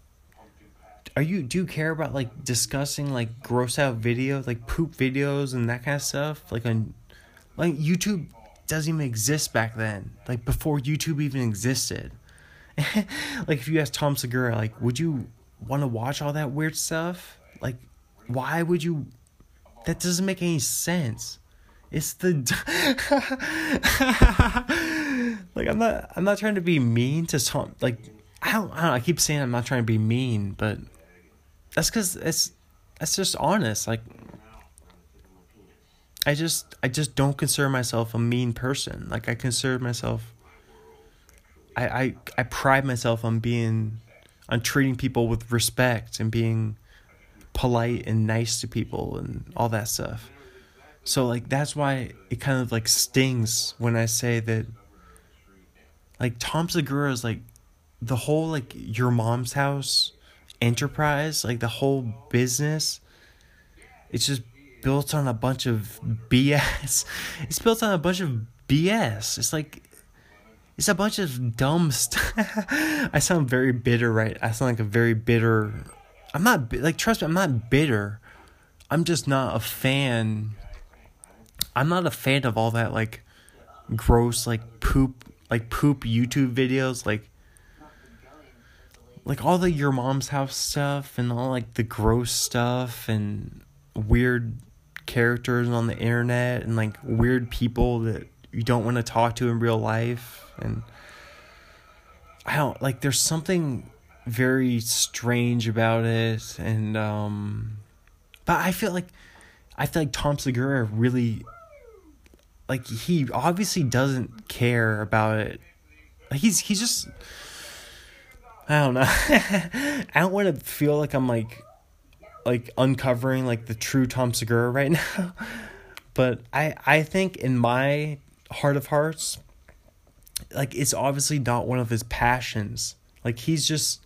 Are you do you care about, like, discussing, like, gross out videos, like poop videos and that kind of stuff? Like, on, like, YouTube doesn't even exist back then. Like, before YouTube even existed. Like, if you ask Tom Segura, like, would you want to watch all that weird stuff? Like, why would you? That doesn't make any sense. It's the like I'm not I'm not trying to be mean to Tom. Like, I don't I don't know, I keep saying I'm not trying to be mean, but. That's because it's, that's just honest. Like, I just, I just don't consider myself a mean person. Like, I consider myself, I, I, I pride myself on being, on treating people with respect and being polite and nice to people and all that stuff. So, like, that's why it kind of, like, stings when I say that, like, Tom Segura is, like, the whole, like, Your Mom's House enterprise, like the whole business, it's just built on a bunch of B S. It's built on a bunch of B S. It's like, it's a bunch of dumb stuff. I sound very bitter, right? I sound like a very bitter. I'm not like trust me. I'm not bitter. I'm just not a fan. I'm not a fan of all that, like, gross, like poop, like poop YouTube videos, like. Like, all the Your Mom's House stuff and all, like, the gross stuff and weird characters on the internet and, like, weird people that you don't want to talk to in real life. And I don't, like, there's something very strange about it. And, um, but I feel like, I feel like Tom Segura really, like, he obviously doesn't care about it. Like, he's, he's just... I don't know. I don't want to feel like I'm, like, like uncovering, like, the true Tom Segura right now. But I, I think in my heart of hearts, like, it's obviously not one of his passions. Like, he's just,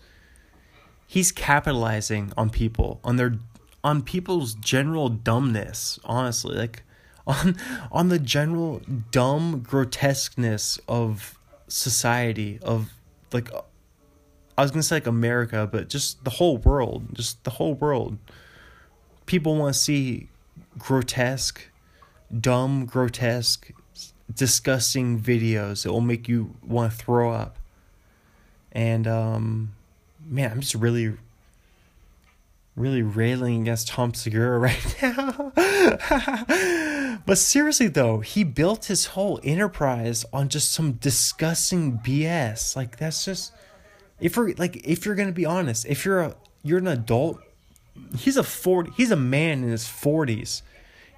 he's capitalizing on people, on their, on people's general dumbness, honestly. Like, on, on the general dumb grotesqueness of society, of, like, I was going to say, like, America, but just the whole world, just the whole world. People want to see grotesque, dumb, grotesque, disgusting videos that will make you want to throw up. And, um, man, I'm just really, really railing against Tom Segura right now. But seriously, though, he built his whole enterprise on just some disgusting B S. Like, that's just, if you're, like, if you're going to be honest, if you're a, you're an adult, he's a forty, he's a man in his forties.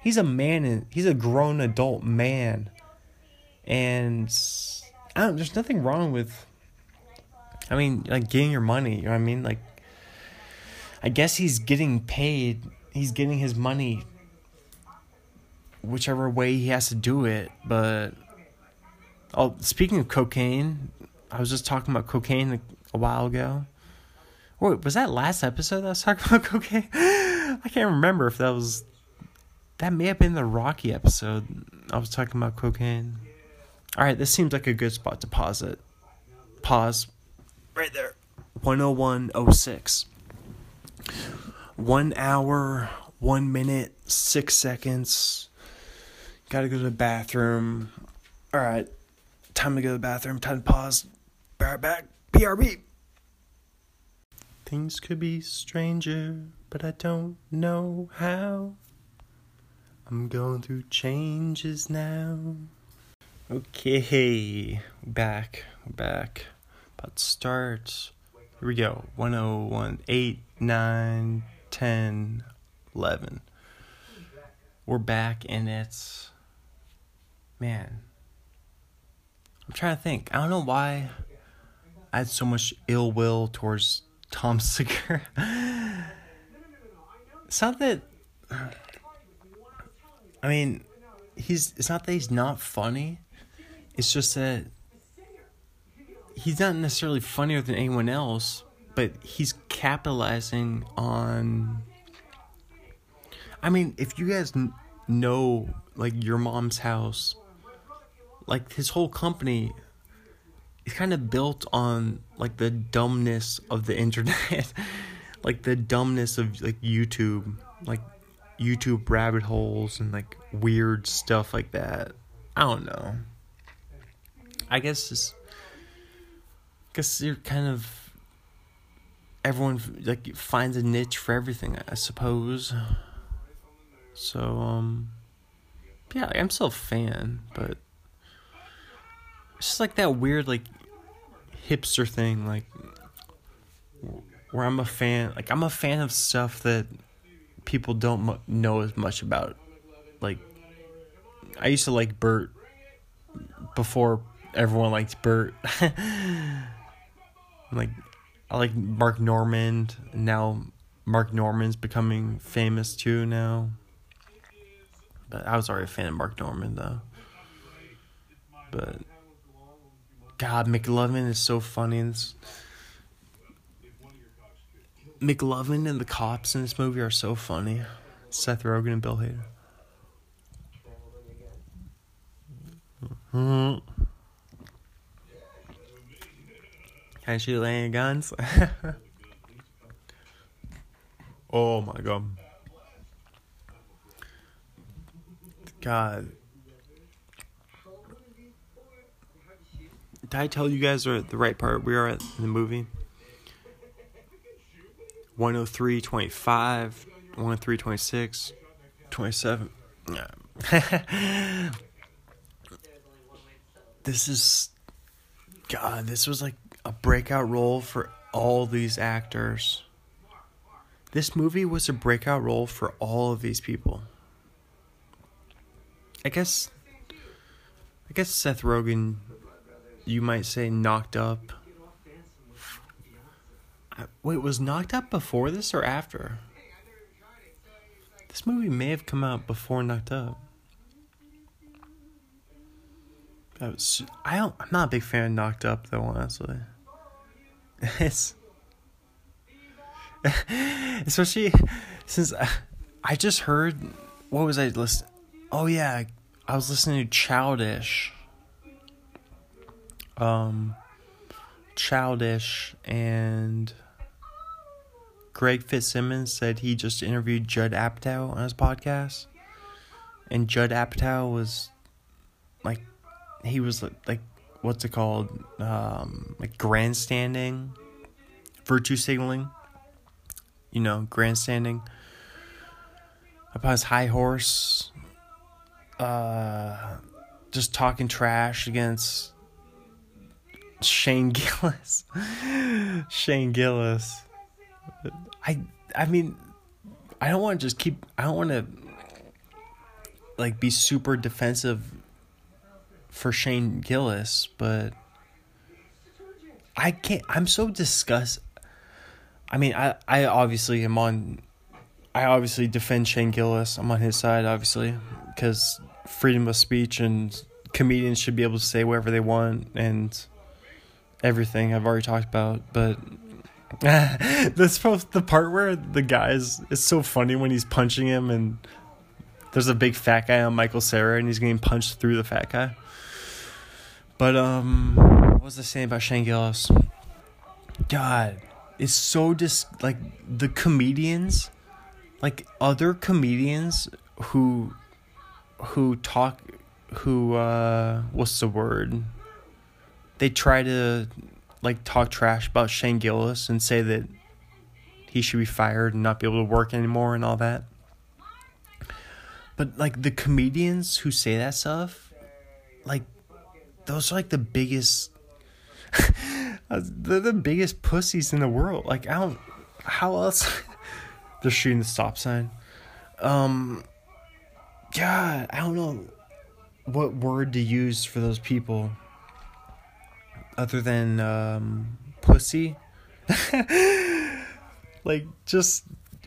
He's a man, in, he's a grown adult man. And I don't, there's nothing wrong with, I mean, like, getting your money, you know what I mean? Like, I guess he's getting paid, he's getting his money, whichever way he has to do it. But, oh, speaking of cocaine, I was just talking about cocaine a while ago. Wait, was that last episode that I was talking about cocaine? I can't remember if that was... That may have been the Rocky episode. I was talking about cocaine. Alright, this seems like a good spot to pause it. Pause. Right there. one oh one oh six. One hour, one minute, six seconds. Gotta go to the bathroom. Alright. Time to go to the bathroom. Time to pause. Be right back. B R B. Things could be stranger, but I don't know how. I'm going through changes now. Okay, back, back. About to start. Here we go. one oh one, eight, nine, ten, eleven. We're back, and it's... Man. I'm trying to think. I don't know why I had so much ill will towards Tom Segura. It's not that, I mean, he's, it's not that he's not funny, it's just that he's not necessarily funnier than anyone else, but he's capitalizing on, I mean, if you guys n- know, like, Your Mom's House, like, his whole company, it's kind of built on, like, the dumbness of the internet, like, the dumbness of, like, YouTube, like, YouTube rabbit holes and, like, weird stuff like that. I don't know. I guess it's, I guess you're kind of, everyone, like, finds a niche for everything, I suppose. So, um, yeah, like, I'm still a fan, but it's just like that weird, like, hipster thing, like, where I'm a fan, like, I'm a fan of stuff that people don't mu- know as much about. Like, I used to like Burt before everyone liked Burt. Like, I like Mark Normand, and now Mark Normand's becoming famous too now. But I was already a fan of Mark Normand, though. But God, McLovin is so funny. In this, McLovin and the cops in this movie are so funny. Seth Rogen and Bill Hader. Can I shoot any guns? Oh my God. God. Did I tell you guys are at the right part? We are at the movie. one oh three twenty-five, one oh three twenty-six, twenty-seven. This is... God, this was like a breakout role for all these actors. This movie was a breakout role for all of these people. I guess... I guess Seth Rogen... You might say Knocked Up. Wait, was Knocked Up before this or after? This movie may have come out before Knocked Up. That was, I don't, I'm not a big fan of Knocked Up, though, honestly. It's... Especially since I, I just heard... What was I listening... Oh, yeah. I was listening to Childish. Um... Childish and... Greg Fitzsimmons said he just interviewed Judd Apatow on his podcast. And Judd Apatow was... Like... He was like, like, what's it called? Um, like grandstanding, virtue signaling, you know, grandstanding upon his high horse, uh, just talking trash against Shane Gillis. Shane Gillis. I, I mean, I don't want to just keep, I don't want to like be super defensive for Shane Gillis, but I can't, I'm so disgusted. I mean, I, I obviously am on, I obviously defend Shane Gillis. I'm on his side, obviously, because freedom of speech and comedians should be able to say whatever they want and everything I've already talked about, but that's the part where the guys, it's so funny when he's punching him and there's a big fat guy on Michael Cera and he's getting punched through the fat guy. But, um, what was I saying about Shane Gillis? God, it's so dis... Like, the comedians, like, other comedians who, who talk, who, uh, what's the word? They try to, like, talk trash about Shane Gillis and say that he should be fired and not be able to work anymore and all that. But, like, the comedians who say that stuff, like... Those are like the biggest, they're the biggest pussies in the world. Like, I don't, how else? They're shooting the stop sign. Um, God, I don't know what word to use for those people other than, um, pussy. Like, just,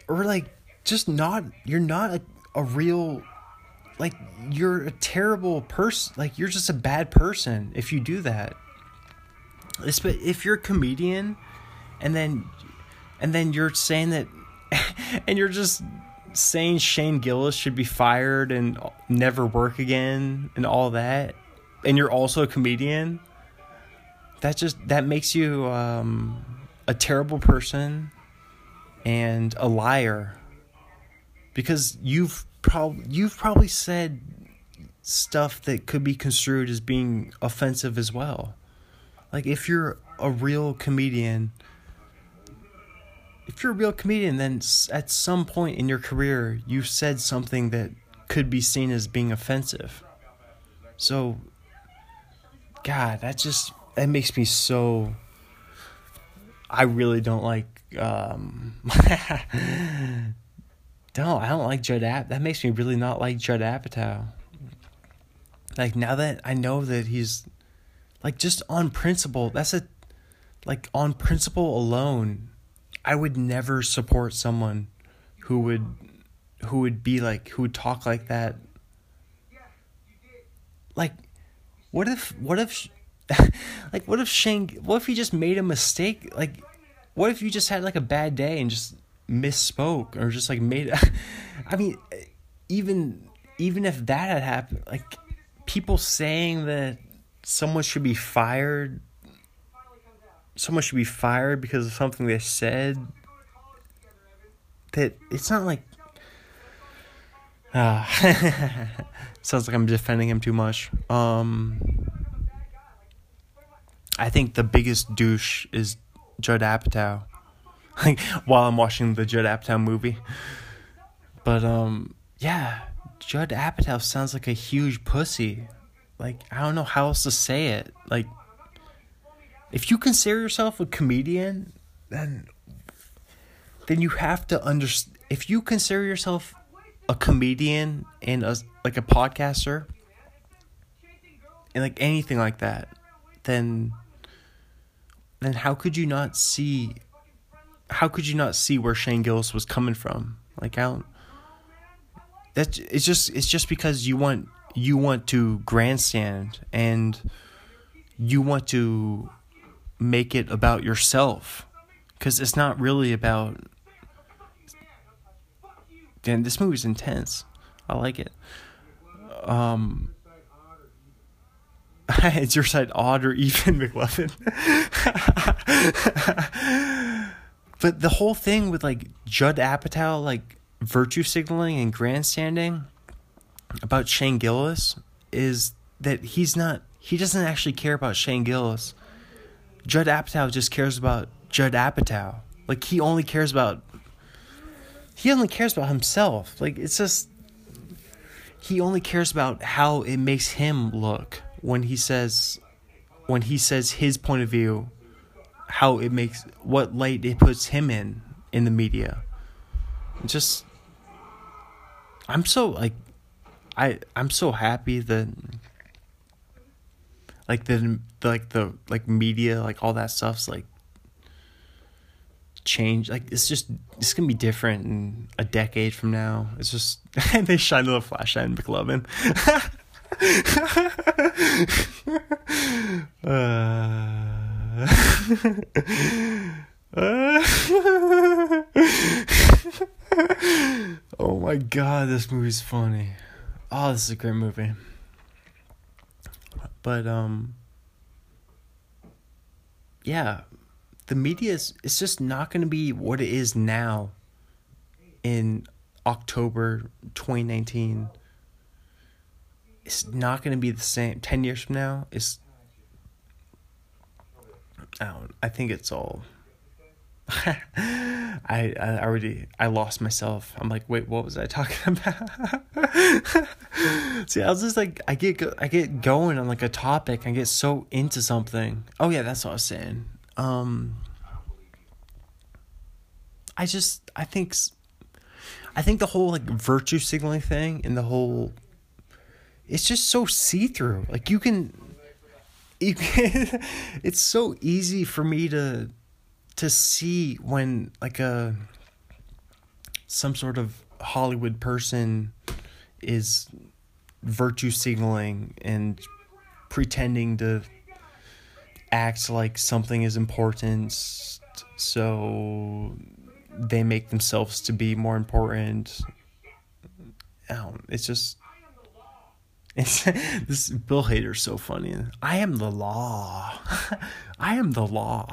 or like, just not, you're not a, a real... Like, you're a terrible person. Like, you're just a bad person if you do that. If you're a comedian, and then, and then you're saying that, and you're just saying Shane Gillis should be fired and never work again and all that, and you're also a comedian. That just that makes you um, a terrible person and a liar, because you've. Probably, you've probably said stuff that could be construed as being offensive as well. Like, if you're a real comedian, if you're a real comedian, then at some point in your career, you've said something that could be seen as being offensive. So, God, that just, that makes me so, I really don't like, um, No, I don't like Judd App. That makes me really not like Judd Apatow. Like, now that I know that he's... Like, just on principle, that's a... Like, on principle alone, I would never support someone who would... Who would be like... Who would talk like that. Like, what if... What if... Like, what if Shane... What if he just made a mistake? Like, what if you just had, like, a bad day and just... misspoke or just like made I mean even even if that had happened, like, people saying that someone should be fired someone should be fired because of something they said, that it's not like uh, sounds like I'm defending him too much. um I think the biggest douche is Judd Apatow. Like, while I'm watching the Judd Apatow movie. But, um, yeah, Judd Apatow sounds like a huge pussy. Like, I don't know how else to say it. Like, if you consider yourself a comedian, then, then you have to understand. If you consider yourself a comedian and, a, like, a podcaster, and, like, anything like that, then, then how could you not see... How could you not see where Shane Gillis was coming from? Like, I don't... That's, it's just it's just because you want you want to grandstand and you want to make it about yourself, because it's not really about... Damn, this movie's intense. I like it. Um, it's your side odd or even, McLovin. But the whole thing with, like, Judd Apatow, like, virtue signaling and grandstanding about Shane Gillis is that he's not... He doesn't actually care about Shane Gillis. Judd Apatow just cares about Judd Apatow. Like, he only cares about... He only cares about himself. Like, it's just... He only cares about how it makes him look when he says... When he says his point of view, how it makes... What light it puts him in, in the media. Just... I'm so, like... I, I'm so happy that... Like the, the like the like media, like all that stuff's like changed. Like it's just it's gonna be different in a decade from now. It's just and they shine a little flashlight in McLovin. uh, uh, oh my god, this movie's funny. Oh, this is a great movie. But, um, yeah, the media is, it's just not going to be what it is now in October twenty nineteen. It's not going to be the same. Ten years from now, it's, I don't, I think it's all, I, I already, I lost myself. I'm like, wait, what was I talking about? See, I was just like, I get, go- I get going on like a topic. I get so into something. Oh yeah, that's what I was saying. Um, I just, I think, I think the whole like virtue signaling thing and the whole, it's just so see-through. Like you can, you can, it's so easy for me to, to see when like a, some sort of Hollywood person is virtue signaling and pretending to act like something is important so they make themselves to be more important. I don't, it's just it's this Bill Hader's so funny. I am the law. I am the law.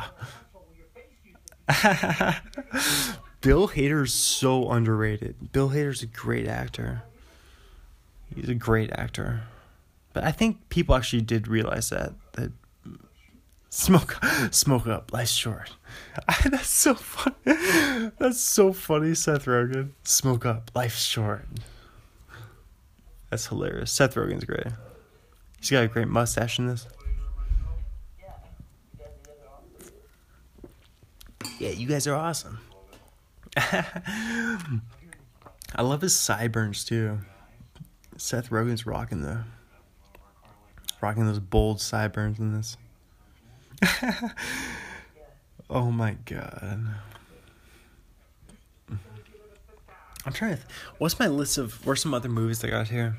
Bill Hader's so underrated. Bill Hader's a great actor. He's a great actor. But I think people actually did realize that. that smoke smoke up. Life's short. That's so funny. That's so funny, Seth Rogen. Smoke up. Life's short. That's hilarious. Seth Rogen's great. He's got a great mustache in this. Yeah, you guys are awesome. I love his sideburns, too. Seth Rogen's rocking the... Rocking those bold sideburns in this. Oh, my God. I'm trying to... Th- What's my list of... Where's some other movies I got here?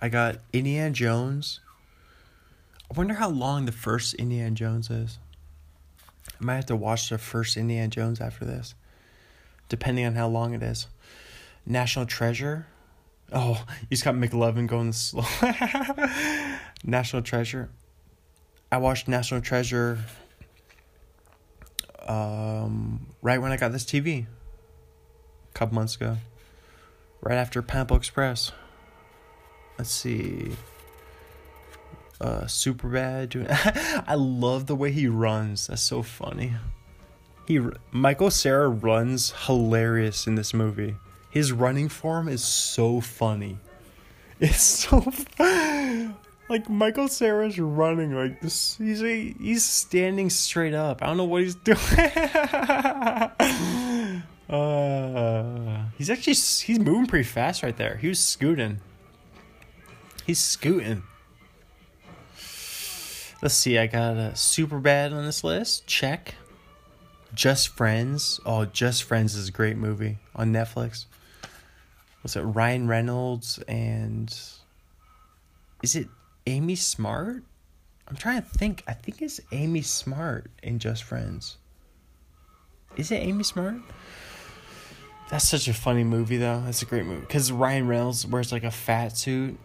I got Indiana Jones. I wonder how long the first Indiana Jones is. I might have to watch the first Indiana Jones after this, depending on how long it is. National Treasure. Oh, you just got McLovin going slow. National Treasure. I watched National Treasure um, right when I got this T V. A couple months ago. Right after Pineapple Express. Let's see. Uh, Superbad. I love the way he runs. That's so funny. He Michael Cera runs hilarious in this movie. His running form is so funny. It's so funny. Like Michael Cera's running like this. He's he's standing straight up. I don't know what he's doing. uh, he's actually he's moving pretty fast right there. He was scooting. He's scooting. Let's see, I got a Superbad on this list. Check. Just Friends. Oh, Just Friends is a great movie on Netflix. What's it? Ryan Reynolds and is it Amy Smart? I'm trying to think. I think it's Amy Smart in Just Friends. Is it Amy Smart? That's such a funny movie, though. That's a great movie. Because Ryan Reynolds wears, like, a fat suit.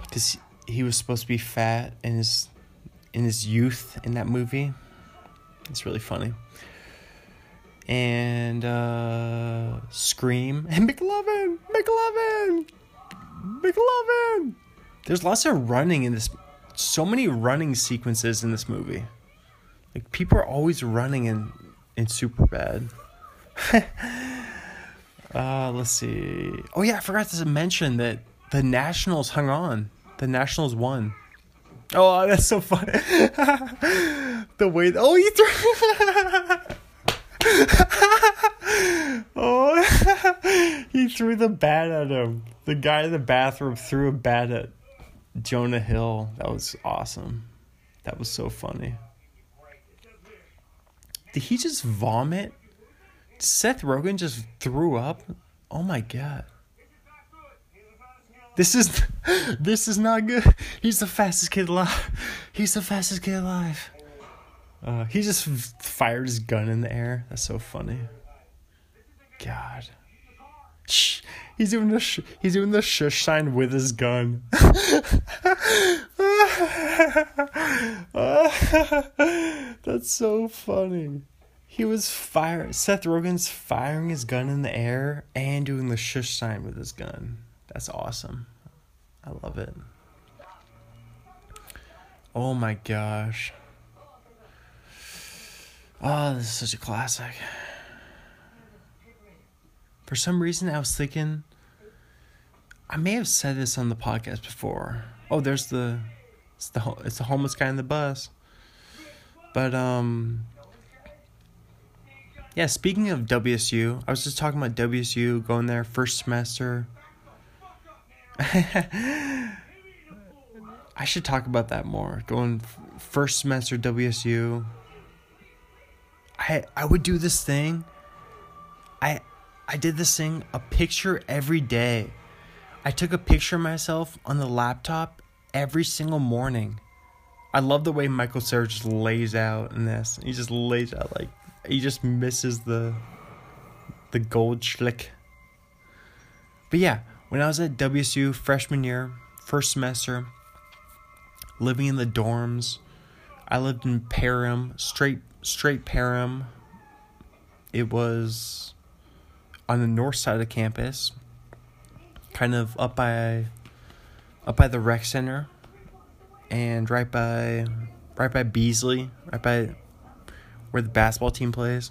Because he was supposed to be fat in his, in his youth in that movie. It's really funny. And, uh... Scream. And McLovin! McLovin! McLovin! There's lots of running in this... So many running sequences in this movie. Like, people are always running in, in Superbad. uh, let's see. Oh, yeah, I forgot to mention that the Nationals hung on. The Nationals won. Oh, that's so funny. The way... Oh, he threw... oh, he threw the bat at him. The guy in the bathroom threw a bat at Jonah Hill. That was awesome. That was so funny. Did he just vomit? Seth Rogen just threw up? Oh my god. This is this is not good. He's the fastest kid alive. He's the fastest kid alive. Uh, he just fired his gun in the air. That's so funny. God. Shh. He's doing the sh- he's doing the shush sign with his gun. That's so funny. He was fire. Seth Rogen's firing his gun in the air and doing the shush sign with his gun. That's awesome. I love it. Oh my gosh. Oh, this is such a classic. For some reason, I was thinking... I may have said this on the podcast before. Oh, there's the... It's the, it's the homeless guy in the bus. But, um... yeah, speaking of W S U, I was just talking about W S U, going there first semester. I should talk about that more. Going first semester W S U. I I would do this thing. I I did this thing, a picture every day. I took a picture of myself on the laptop every single morning. I love the way Michael Cera just lays out in this. He just lays out like... He just misses the the gold schlick. But yeah, when I was at W S U freshman year, first semester, living in the dorms, I lived in Parham, straight straight Parham. It was on the north side of campus, kind of up by up by the rec center, and right by right by Beasley, right by where the basketball team plays,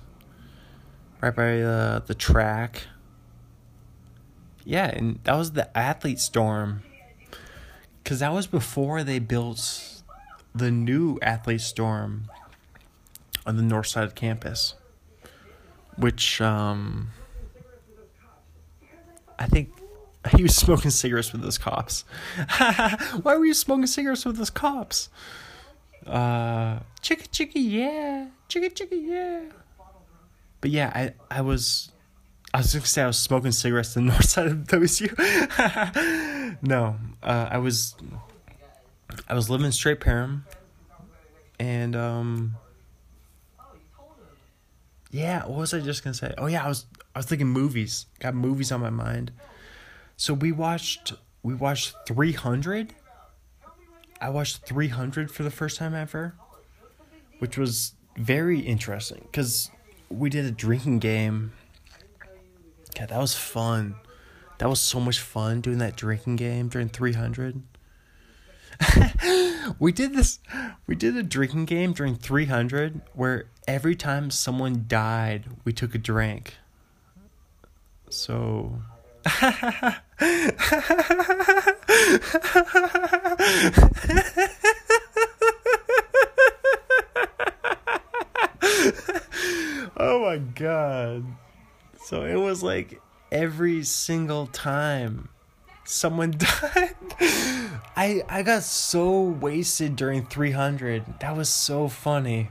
right by uh, the track. Yeah, and that was the athlete's dorm, because that was before they built the new athlete's dorm on the north side of campus, which um, I think he was smoking cigarettes with those cops. Why were you smoking cigarettes with those cops? Uh, chicka chicka yeah, chicka chicka yeah. But yeah, I, I was, I was gonna say I was smoking cigarettes on the north side of W S U. no, uh, I was, I was living in straight Parham, and um, yeah. What was I just gonna say? Oh yeah, I was, I was thinking movies. Got movies on my mind. So we watched, we watched three hundred. I watched three hundred for the first time ever, which was very interesting because we did a drinking game. God, that was fun. That was so much fun doing that drinking game during three hundred. we did this, we did a drinking game during three hundred where every time someone died, we took a drink. So... oh my god. So it was like every single time someone died. I I got so wasted during three hundred. That was so funny.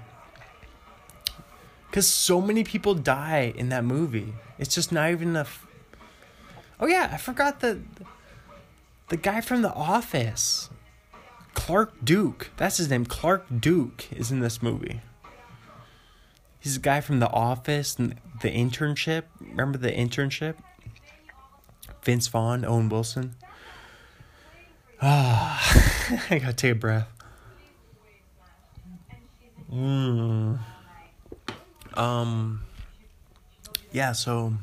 Cuz so many people die in that movie. It's just not even enough. Oh yeah, I forgot that The guy from The Office, Clark Duke, that's his name, Clark Duke, is in this movie. He's a guy from The Office and The Internship. Remember The Internship? Vince Vaughn, Owen Wilson. Ah, I gotta take a breath. Mm. Um. Yeah, so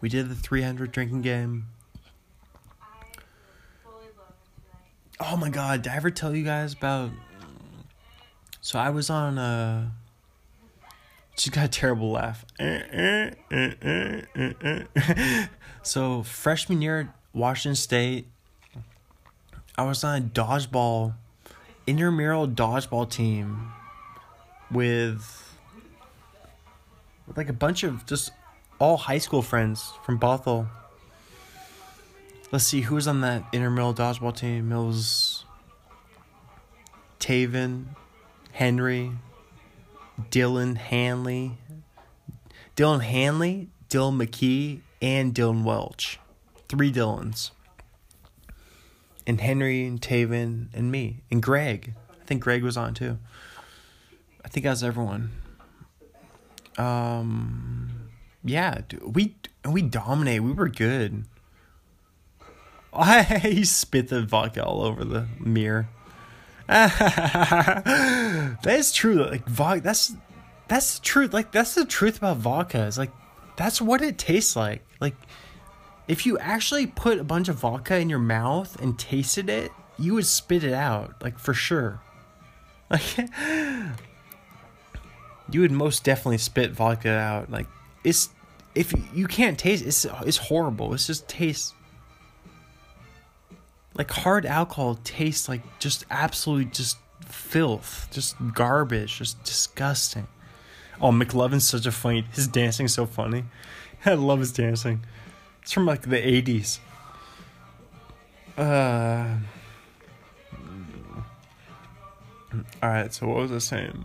we did the three hundred drinking game. Oh my God! Did I ever tell you guys about? So I was on a. She got a terrible laugh. So freshman year at Washington State, I was on a dodgeball, intramural dodgeball team, with, with like a bunch of just all high school friends from Bothell. Let's see, who was on that intramural dodgeball team? It was Taven, Henry, Dylan Hanley, Dylan Hanley, Dylan McKee, and Dylan Welch. Three Dylans. And Henry, and Taven, and me. And Greg. I think Greg was on, too. I think that was everyone. Um, yeah, we, we dominated. We were good. I spit the vodka all over the mirror. That's true. Like vodka, that's that's the truth. Like that's the truth about vodka. It's like that's what it tastes like. Like if you actually put a bunch of vodka in your mouth and tasted it, you would spit it out, like for sure. Like you would most definitely spit vodka out. Like it's if you can't taste it, it's it's horrible. It's just taste. Like, hard alcohol tastes like just absolute just filth. Just garbage. Just disgusting. Oh, McLovin's such a funny... His dancing's so funny. I love his dancing. It's from, like, the eighties. Uh... Alright, so what was I saying?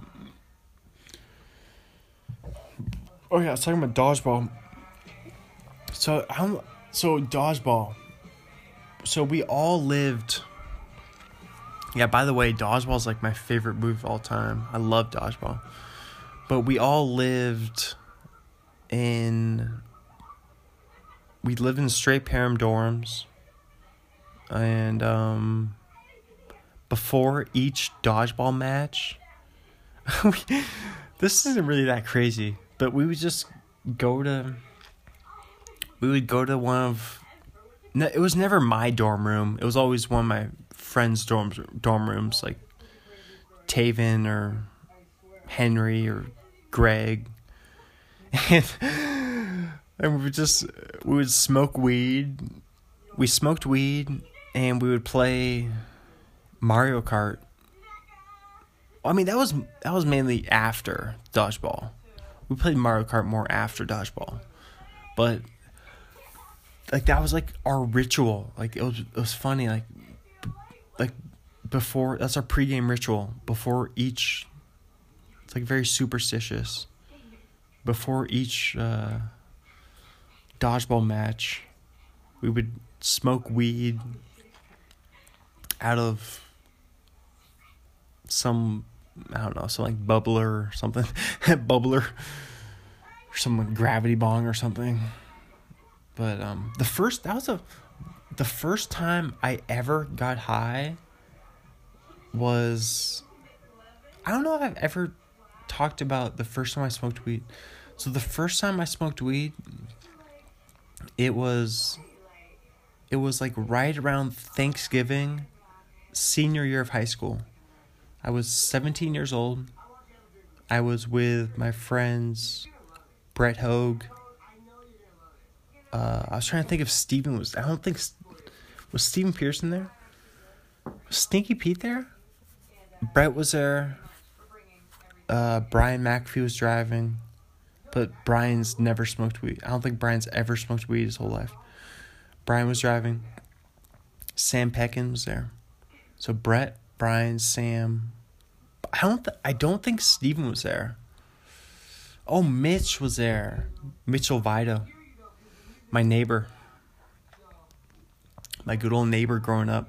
Oh, yeah, I was talking about dodgeball. So, I'm... So, dodgeball... So we all lived... Yeah, by the way, Dodgeball's like my favorite movie of all time. I love Dodgeball. But we all lived in... We lived in straight harem dorms. And um, before each Dodgeball match... we, this isn't really that crazy. But we would just go to... We would go to one of... No, it was never my dorm room. It was always one of my friends' dorms, dorm rooms, like Taven or Henry or Greg. And, and we would just, we would smoke weed. We smoked weed and we would play Mario Kart. I mean, that was, that was mainly after Dodgeball. We played Mario Kart more after Dodgeball. But... Like, that was, like, our ritual. Like, it was it was funny. Like, b- like before, that's our pregame ritual. Before each, it's, like, very superstitious. Before each uh, dodgeball match, we would smoke weed out of some, I don't know, some, like, bubbler or something. Bubbler. Or some, like, gravity bong or something. But um, the first that was a, the first time I ever got high. Was, I don't know if I've ever talked about the first time I smoked weed. So the first time I smoked weed, it was, it was like right around Thanksgiving, senior year of high school. I was seventeen years old. I was with my friends, Brett Hogue. Uh, I was trying to think if Steven was... I don't think... Was Steven Pearson there? Was Stinky Pete there? Brett was there. Uh, Brian McAfee was driving. But Brian's never smoked weed. I don't think Brian's ever smoked weed his whole life. Brian was driving. Sam Peckin was there. So Brett, Brian, Sam... I don't, th- I don't think Steven was there. Oh, Mitch was there. Mitchell Vito. My neighbor. my good old neighbor growing up.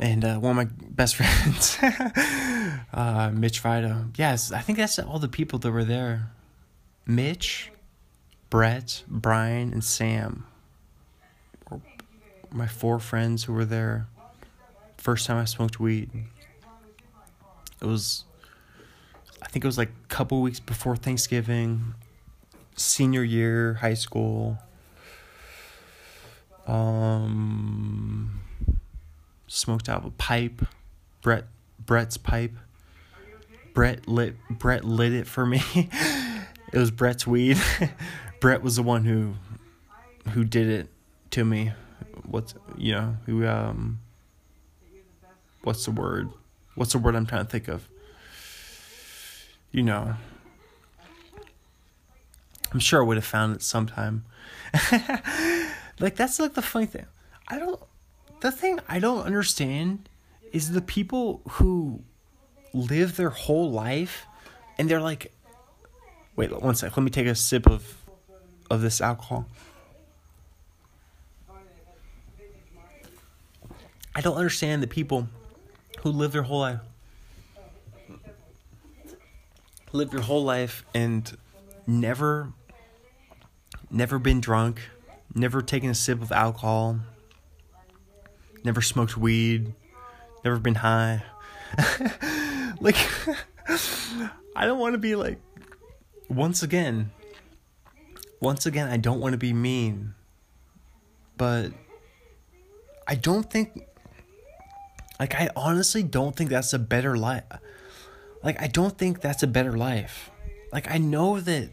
And uh, one of my best friends, uh, Mitch Fido. Yes, I think that's all the people that were there. Mitch, Brett, Brian, and Sam. My four friends who were there. First time I smoked weed. It was, I think it was like a couple weeks before Thanksgiving. Senior year, high school. Um... Smoked out a pipe, Brett. Brett's pipe. Brett lit. Brett lit it for me. It was Brett's weed. Brett was the one who, who did it to me. What's you know who um. What's the word? What's the word I'm trying to think of? You know. I'm sure I would have found it sometime. Like that's like the funny thing. I don't. The thing I don't understand is the people who live their whole life and they're like, wait, one sec, let me take a sip of of this alcohol. I don't understand the people who live their whole life, live their whole life and never, never been drunk, never taken a sip of alcohol. Never smoked weed, never been high. Like, I don't want to be like, once again, once again, I don't want to be mean, but I don't think, like, I honestly don't think that's a better life. Like, I don't think that's a better life. Like, I know that,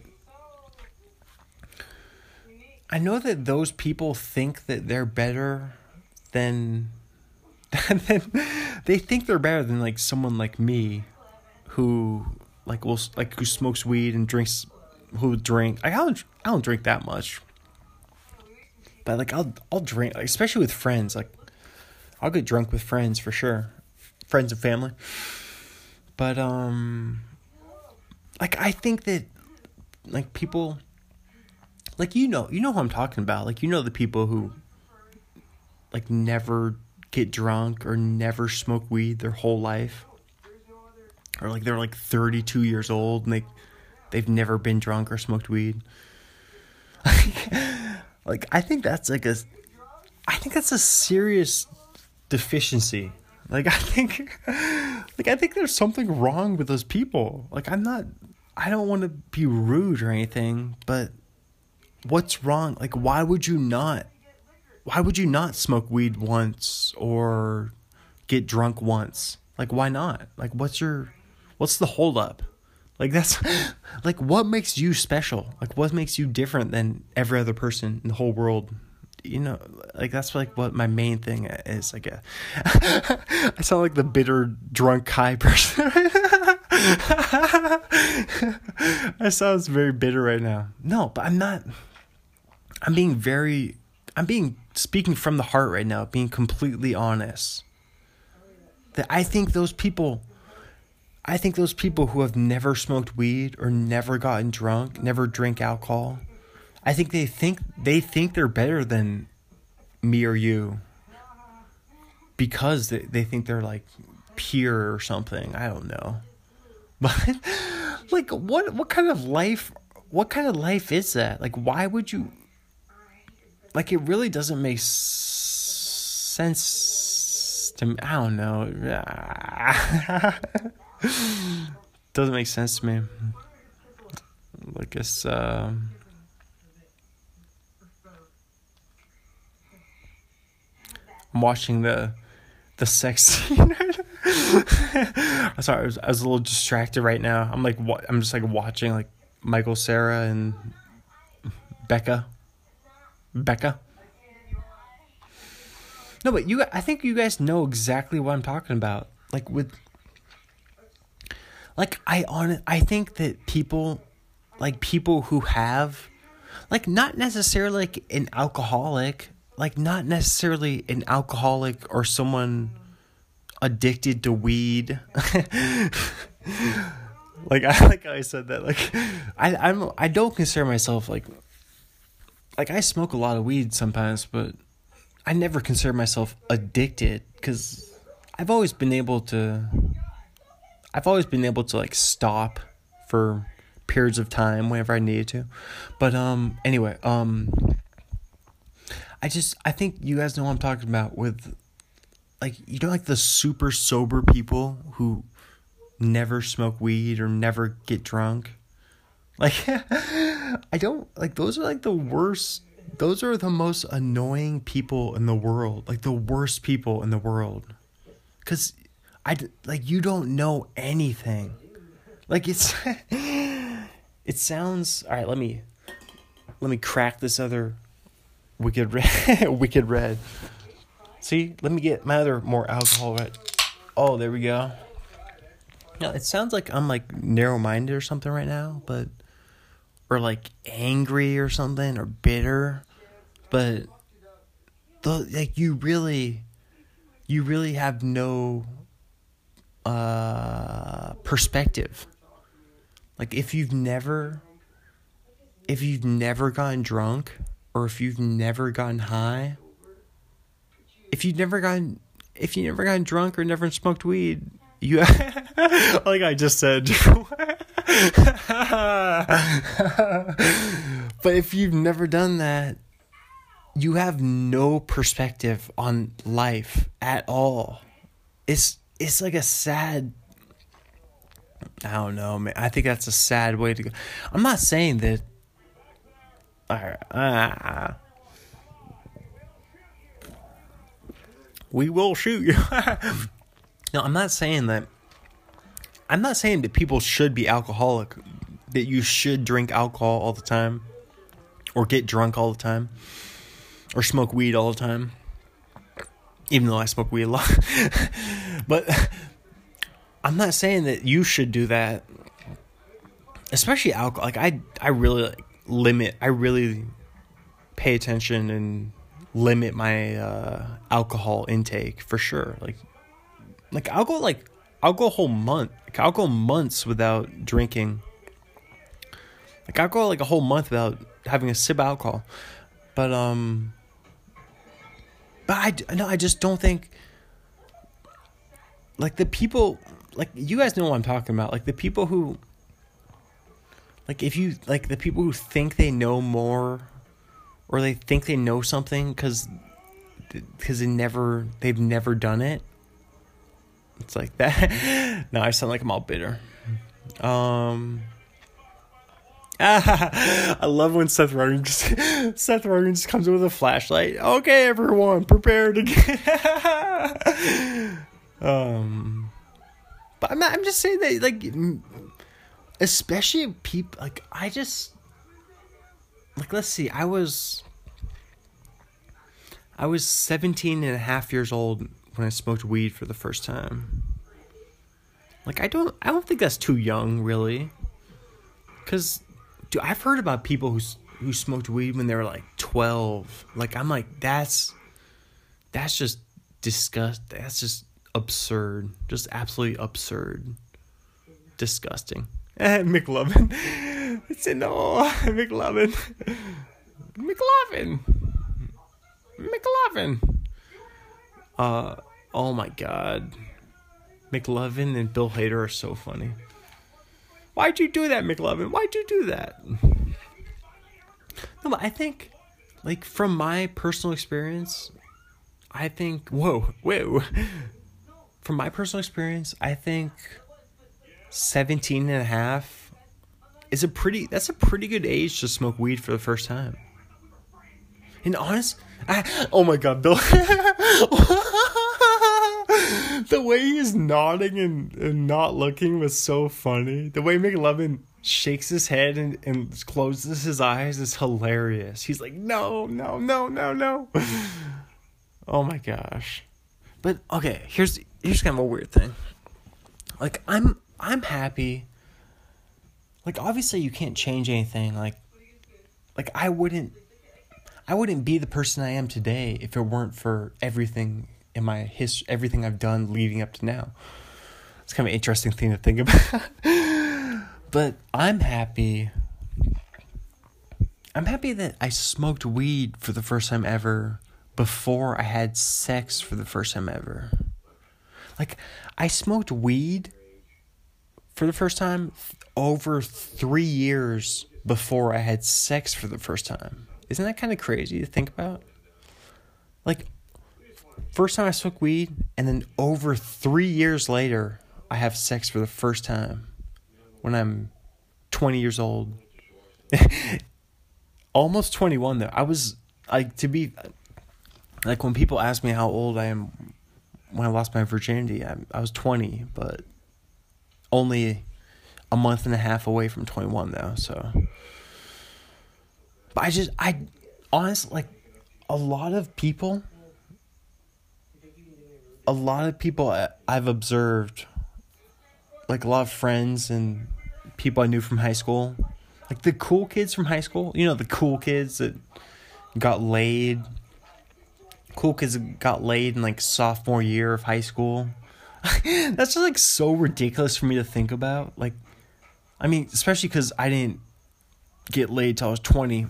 I know that those people think that they're better Then, then they think they're better than like someone like me, who like will like who smokes weed and drinks, who drink. Like I don't I don't drink that much, but like I'll I'll drink like, especially with friends. Like I'll get drunk with friends for sure, friends and family. But um, like I think that like people, like you know you know who I'm talking about. Like you know the people who. Like, never get drunk or never smoke weed their whole life. Or, like, they're, like, thirty-two years old and they, they've never been drunk or smoked weed. Like, like, I think that's, like, a... I think that's a serious deficiency. Like, I think... Like, I think there's something wrong with those people. Like, I'm not... I don't want to be rude or anything, but... What's wrong? Like, why would you not... Why would you not smoke weed once or get drunk once? Like, why not? Like, what's your, what's the hold up? Like, that's, like, what makes you special? Like, what makes you different than every other person in the whole world? You know, like, that's, like, what my main thing is, I guess. I sound like the bitter, drunk, high person. I sound very bitter right now. No, but I'm not, I'm being very... I'm being speaking from the heart right now, being completely honest. That I think those people, I think those people who have never smoked weed or never gotten drunk, never drink alcohol, I think they think they think they're better than me or you because they, they think they're like pure or something. I don't know, but like what what kind of life? What kind of life is that? Like, why would you? Like, it really doesn't make sense to me. I don't know. Doesn't make sense to me. I guess, uh... I'm watching the the sex scene. I'm sorry, I was, I was a little distracted right now. I'm, like, wa- I'm just, like, watching, like, Michael Cera and Becca. Becca. No, but you. I think you guys know exactly what I'm talking about. Like with. Like I on. I think that people, like people who have, like not necessarily like an alcoholic, like not necessarily an alcoholic or someone addicted to weed. Like I like how I said that. Like I I'm I don't consider myself like. Like, I smoke a lot of weed sometimes, but I never consider myself addicted because I've always been able to, I've always been able to like stop for periods of time whenever I needed to. But um, anyway, um, I just, I think you guys know what I'm talking about with like, you know, like the super sober people who never smoke weed or never get drunk. Like, I don't, like, those are, like, the worst, those are the most annoying people in the world. Like, the worst people in the world. Because, I, like, you don't know anything. Like, it's, it sounds, all right, let me, let me crack this other wicked red, wicked red. See, let me get my other more alcohol red. Oh, there we go. No, it sounds like I'm, like, narrow-minded or something right now, but... or like angry or something or bitter, but the, like you really, you really have no uh, perspective. Like if you've never, if you've never gotten drunk or if you've never gotten high, if you've never gotten, if you've never gotten drunk or never smoked weed, you, like I just said. But if you've never done that, you have no perspective on life at all. It's it's like a sad, I don't know, man. I think that's a sad way to go. I'm not saying that. Uh, uh, we will shoot you. No, I'm not saying that. I'm not saying that people should be alcoholic, that you should drink alcohol all the time, or get drunk all the time, or smoke weed all the time, even though I smoke weed a lot. But I'm not saying that you should do that, especially alcohol. Like I, I really like, limit, I really pay attention and limit my uh, alcohol intake for sure. Like, like alcohol, like. I'll go a whole month. Like, I'll go months without drinking. Like I'll go like a whole month without having a sip of alcohol. But um, but I no, I just don't think. Like the people, like you guys know what I'm talking about. Like the people who. Like if you like the people who think they know more, or they think they know something because, because they never they've never done it. It's like that. No, I sound like I'm all bitter. Um, ah, I love when Seth Rogen just Seth Rogen just comes in with a flashlight. Okay, everyone, prepare to get. um, but I'm not, I'm just saying that, like, especially people. Like, I just like let's see. I was I was seventeen and a half years old when I smoked weed for the first time. Like I don't I don't think that's too young really. Cuz dude, I've heard about people who who smoked weed when they were like twelve. Like I'm like that's that's just disgust that's just absurd. Just absolutely absurd. Disgusting. McLovin. It's in all McLovin. McLovin. McLovin. Uh oh my God, McLovin and Bill Hader are so funny. Why'd you do that, McLovin? Why'd you do that? No, but I think, like from my personal experience, I think whoa, whoa. From my personal experience, I think seventeen and a half is a pretty. That's a pretty good age to smoke weed for the first time. And honest, I, oh my God, Bill. The way he was nodding and, and not looking was so funny. The way McLovin shakes his head and, and closes his eyes is hilarious. He's like, no, no, no, no, no. Oh my gosh. But okay, here's here's kind of a weird thing. Like I'm I'm happy. Like obviously you can't change anything. Like like I wouldn't I wouldn't be the person I am today if it weren't for everything. In my his everything I've done leading up to now. It's kind of an interesting thing to think about. But I'm happy. I'm happy that I smoked weed for the first time ever before I had sex for the first time ever. Like, I smoked weed for the first time over three years before I had sex for the first time. Isn't that kind of crazy to think about? Like, first time I smoked weed, and then over three years later, I have sex for the first time when I'm twenty years old. Almost twenty-one, though. I was, like, to be, like, when people ask me how old I am when I lost my virginity, I, I was twenty, but only a month and a half away from twenty-one, though, so. But I just, I, honestly, like, a lot of people, a lot of people I've observed, like a lot of friends and people I knew from high school, like the cool kids from high school, you know, the cool kids that got laid, cool kids that got laid in like sophomore year of high school. That's just like so ridiculous for me to think about. Like, I mean, especially because I didn't get laid till I was twenty.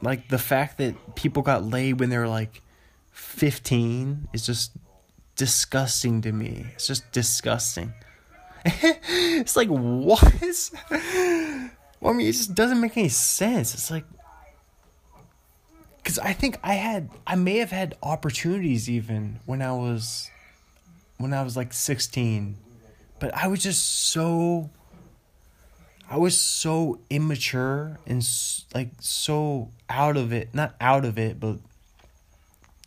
Like, the fact that people got laid when they were, like, fifteen is just disgusting to me. It's just disgusting. It's like, what? Well, I mean, it just doesn't make any sense. It's like, because I think I had, I may have had opportunities even when I was, when I was, like, sixteen. But I was just so, I was so immature and, like, so out of it. Not out of it, but...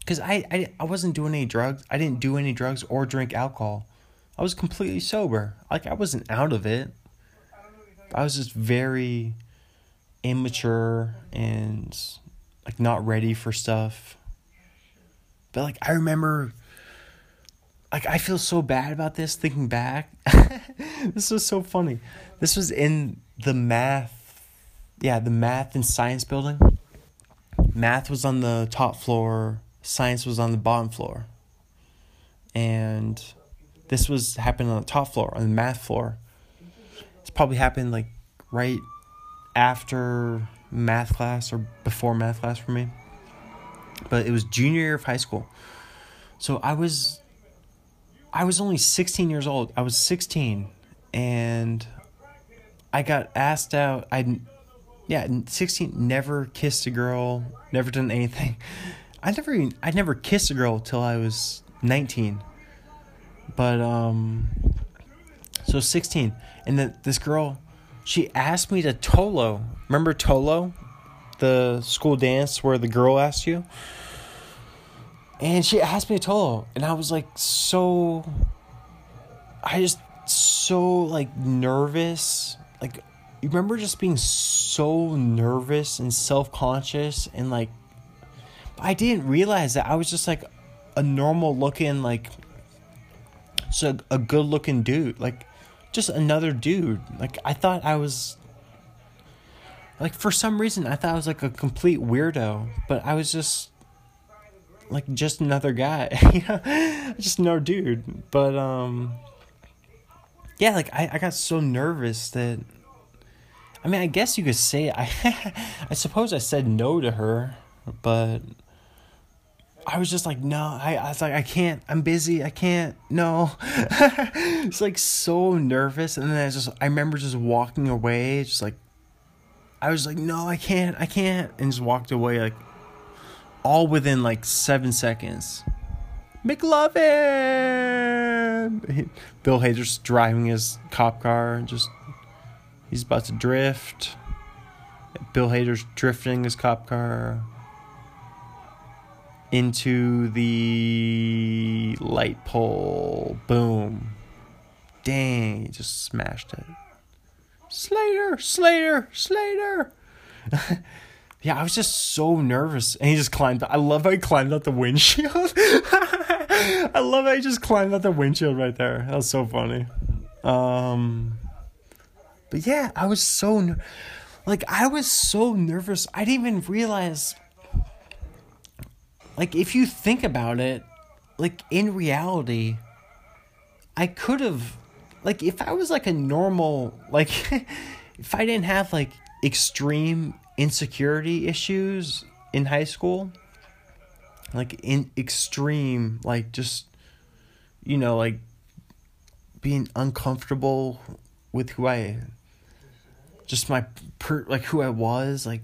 Because I, I, I wasn't doing any drugs. I didn't do any drugs or drink alcohol. I was completely sober. Like, I wasn't out of it. I was just very immature and, like, not ready for stuff. But, like, I remember... Like, I feel so bad about this, thinking back. This was so funny. This was in the math, yeah, the math and science building. Math was on the top floor. Science was on the bottom floor. And this was happening on the top floor, on the math floor. It's probably happened, like, right after math class or before math class for me. But it was junior year of high school. So I was... I was only sixteen years old. I was sixteen, and I got asked out. I, yeah, sixteen. Never kissed a girl. Never done anything. I never even. I never kissed a girl till I was nineteen. But um, so sixteen, and then this girl, she asked me to Tolo. Remember Tolo, the school dance where the girl asked you. And she asked me to Tolo, and I was, like, so, I just, so, like, nervous. Like, you remember just being so nervous and self-conscious, and, like, I didn't realize that I was just, like, a normal-looking, like, so a good-looking dude. Like, just another dude. Like, I thought I was, like, for some reason, I thought I was, like, a complete weirdo, but I was just... like, just another guy, you know, just no dude, but, um, yeah, like, I, I got so nervous that, I mean, I guess you could say, I, I suppose I said no to her, but I was just like, no, I, I was like, I can't, I'm busy, I can't, no, it's, like, so nervous, and then I just, I remember just walking away, just, like, I was like, no, I can't, I can't, and just walked away, like, all within, like, seven seconds. McLovin! Bill Hader's driving his cop car. And just, he's about to drift. Bill Hader's drifting his cop car into the light pole. Boom. Dang, he just smashed it. Slater! Slater! Slater! Yeah, I was just so nervous. And he just climbed. I love how he climbed out the windshield. I love how he just climbed out the windshield right there. That was so funny. Um, but yeah, I was so... Ner- like, I was so nervous. I didn't even realize... Like, if you think about it, like, in reality, I could have... Like, if I was, like, a normal... Like, if I didn't have, like, extreme... insecurity issues in high school, like in extreme, like just, you know, like being uncomfortable with who I, just my per, like who I was. Like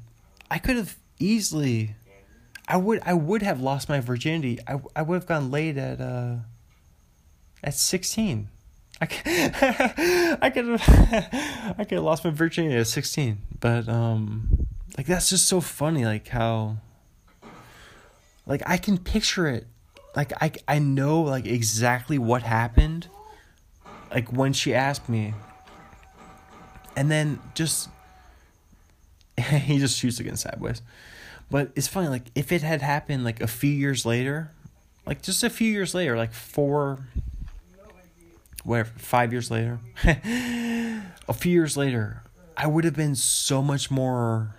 I could have easily, I would I would have lost my virginity. I I would have gone late at uh at sixteen. I could, I could have I could have lost my virginity at sixteen, but um like that's just so funny, like how like I can picture it, like I I know like exactly what happened, like when she asked me, and then just he just shoots again sideways. But it's funny, like if it had happened like a few years later, like just a few years later, like four. Whatever, five years later, a few years later, I would have been so much more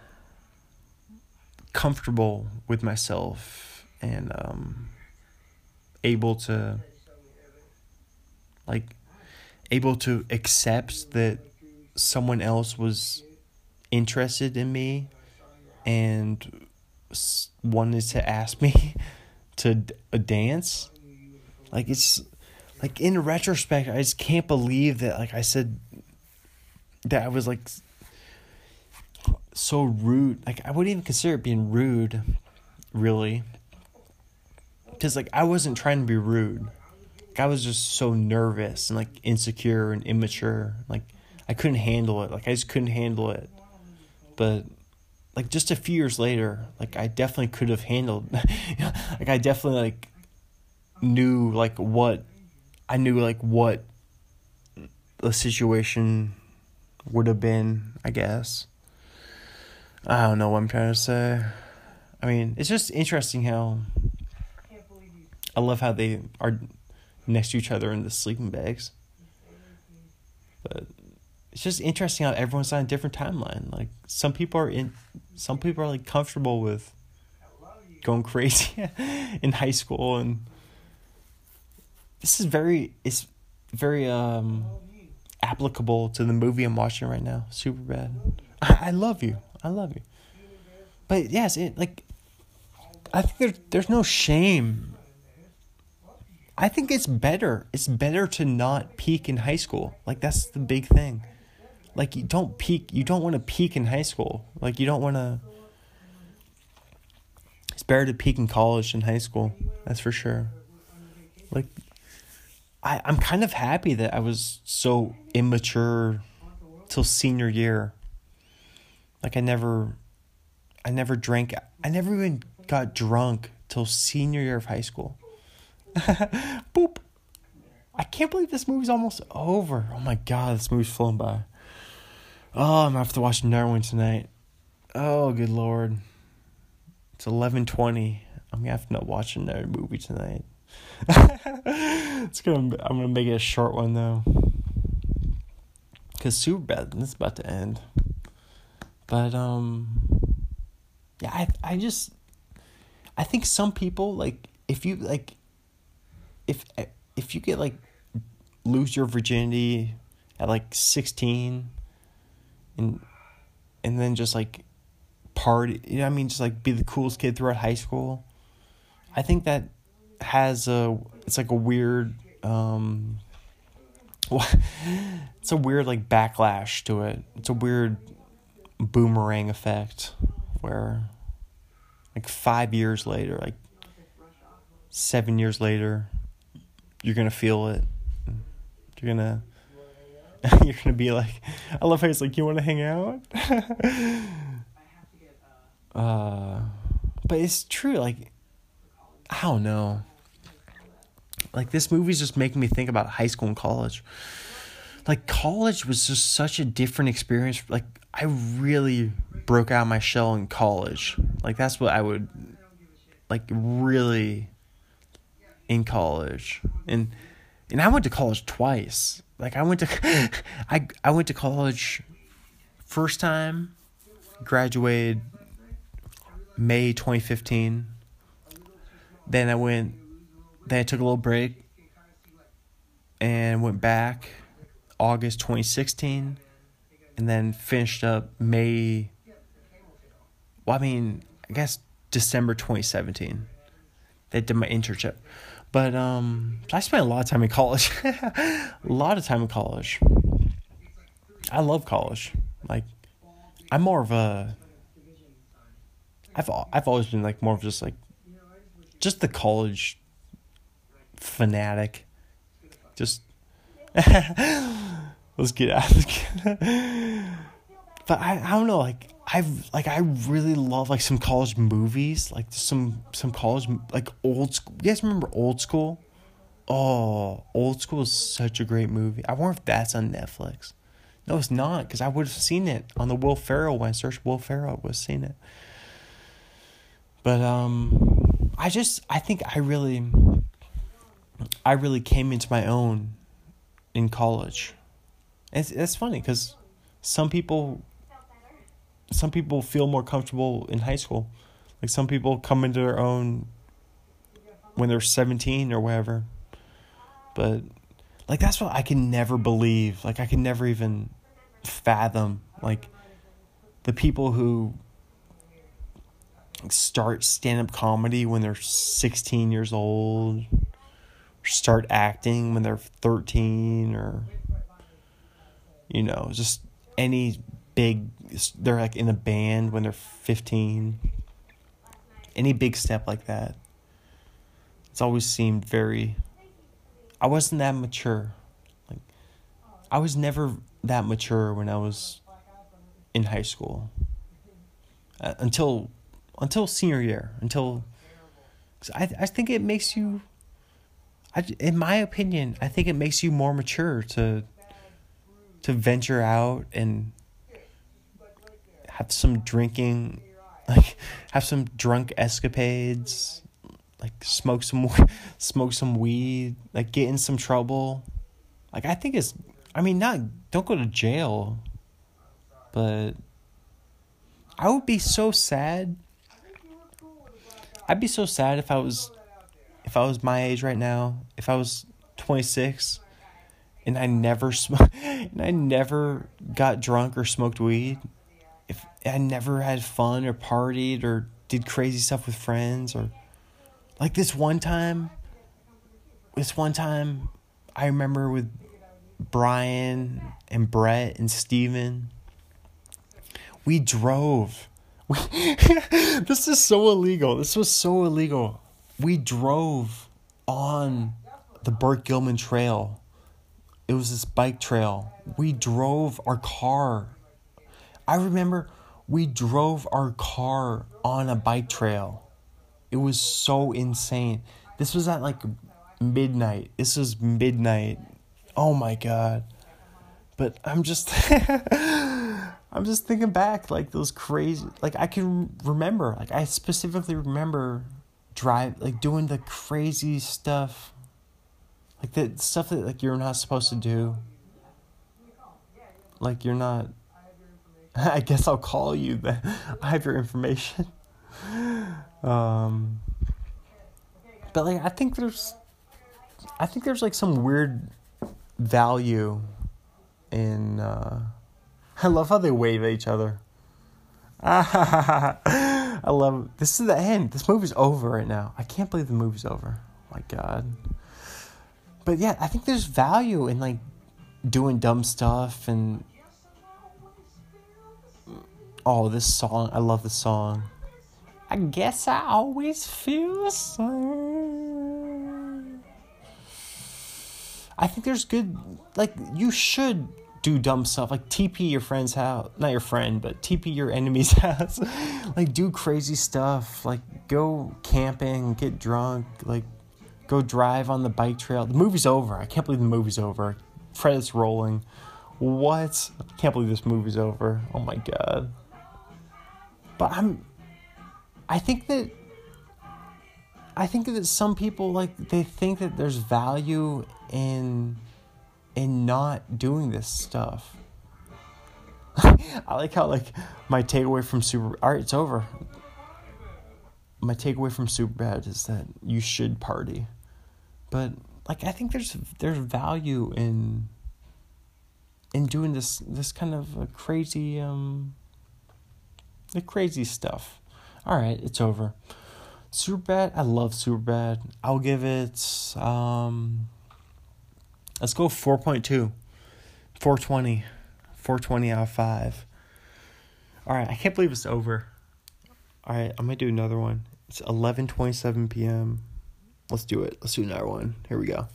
comfortable with myself and um, able to, like, able to accept that someone else was interested in me and wanted to ask me to d- a dance. Like, it's... Like, in retrospect, I just can't believe that, like, I said that I was, like, so rude. Like, I wouldn't even consider it being rude, really. Because, like, I wasn't trying to be rude. Like, I was just so nervous and, like, insecure and immature. Like, I couldn't handle it. Like, I just couldn't handle it. But, like, just a few years later, like, I definitely could have handled. Like, I definitely, like, knew, like, what... I knew, like, what the situation would have been, I guess. I don't know what I'm trying to say. I mean, it's just interesting how... I love how they are next to each other in the sleeping bags. But it's just interesting how everyone's on a different timeline. Like, some people are, in, some people are like, comfortable with going crazy in high school and... This is very, it's very um, applicable to the movie I'm watching right now, Superbad. I, I love you. I love you. But yes, it like, I think there, there's no shame. I think it's better. It's better to not peak in high school. Like, that's the big thing. Like, you don't peak, you don't want to peak in high school. Like, you don't want to, it's better to peak in college than high school. That's for sure. Like, I, I'm kind of happy that I was so immature till senior year. Like, I never, I never drank. I never even got drunk till senior year of high school. Boop. I can't believe this movie's almost over. Oh, my God. This movie's flown by. Oh, I'm going to have to watch another one tonight. Oh, good Lord. It's eleven twenty. I'm going to have to watch another movie tonight. It's gonna. I'm gonna make it a short one though, cause Superbad, it's about to end. But um, yeah, I I just, I think some people like if you like, if if you get like, lose your virginity at like sixteen, and and then just like, party. You know what I mean, just like be the coolest kid throughout high school. I think that. Has a it's like a weird um it's a weird like backlash to it. It's a weird boomerang effect where like five years later, like seven years later, you're gonna feel it. You're gonna you're gonna be like, I love how it's like, you wanna hang out? uh but it's true, like I don't know. Like, this movie's just making me think about high school and college. Like, college was just such a different experience. Like, I really broke out of my shell in college. Like, that's what I would, like, really in college. And and I went to college twice. Like, I went to, I, I went to college first time, graduated May twenty fifteen. Then I went, then I took a little break and went back August twenty sixteen and then finished up May, well, I mean, I guess December twenty seventeen. that did my internship. But um, I spent a lot of time in college. A lot of time in college. I love college. Like, I'm more of a... I've I've always been, like, more of just, like, just the college fanatic. Just... Let's get out of the... But I, I don't know, like, I've, like, I really love, like, some college movies, like, some, some college, like, Old School. You guys remember Old School? Oh, Old School is such a great movie. I wonder if that's on Netflix. No, it's not, because I would have seen it on the Will Ferrell. When I searched Will Ferrell, I would have seen it. But, um, I just, I think I really, I really came into my own in college. It's, it's funny, because some people... Some people feel more comfortable in high school. Like, some people come into their own when they're seventeen or whatever. But, like, that's what I can never believe. Like, I can never even fathom. Like, the people who start stand-up comedy when they're sixteen years old, or start acting when they're thirteen, or, you know, just any... big, they're like in a band when they're fifteen. Any big step like that, it's always seemed very... I wasn't that mature. Like, I was never that mature when I was in high school. Uh, until, until senior year. Until, 'cause I I think it makes you... I, in my opinion, I think it makes you more mature to, to venture out and have some drinking, like, have some drunk escapades, like, smoke some, smoke some weed, like, get in some trouble. Like, I think it's, I mean, not, don't go to jail, but I would be so sad. I'd be so sad if I was, if I was my age right now, if I was twenty-six and I never smoked, and I never got drunk or smoked weed. If I never had fun or partied or did crazy stuff with friends, or like this one time, this one time I remember with Brian and Brett and Steven, we drove. We, this is so illegal. This was so illegal. We drove on the Burt Gilman Trail. It was this bike trail. We drove our car. I remember we drove our car on a bike trail. It was so insane. This was at like midnight. This was midnight. Oh my God. But I'm just, I'm just thinking back, like, those crazy, like, I can remember, like, I specifically remember drive, like, doing the crazy stuff, like the stuff that, like, you're not supposed to do. Like, you're not... I guess I'll call you then. I have your information. Um, but, like, I think there's... I think there's, like, some weird value in... Uh, I love how they wave at each other. I love... This is the end. This movie's over right now. I can't believe the movie's over. Oh my God. But, yeah, I think there's value in, like, doing dumb stuff and... Oh, this song. I love this song. I guess I always feel the same. I think there's good... Like, you should do dumb stuff. Like, T P your friend's house. Not your friend, but T P your enemy's house. Like, do crazy stuff. Like, go camping, get drunk. Like, go drive on the bike trail. The movie's over. I can't believe the movie's over. Credits rolling. What? I can't believe this movie's over. Oh, my God. But I'm, I think that, I think that some people, like, they think that there's value in, in not doing this stuff. I like how, like, my takeaway from Super, all right, it's over. My takeaway from Superbad is that you should party. But, like, I think there's, there's value in, in doing this, this kind of crazy, um, the crazy stuff. All right, it's over. Superbad, I love Superbad. I'll give it, um, let's go four point two. four twenty. four twenty out of five. Alright, I can't believe it's over. Alright, I'm going to do another one. It's eleven twenty-seven p.m. Let's do it. Let's do another one. Here we go.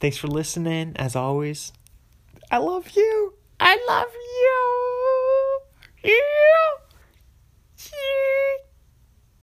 Thanks for listening, as always. I love you. I love you.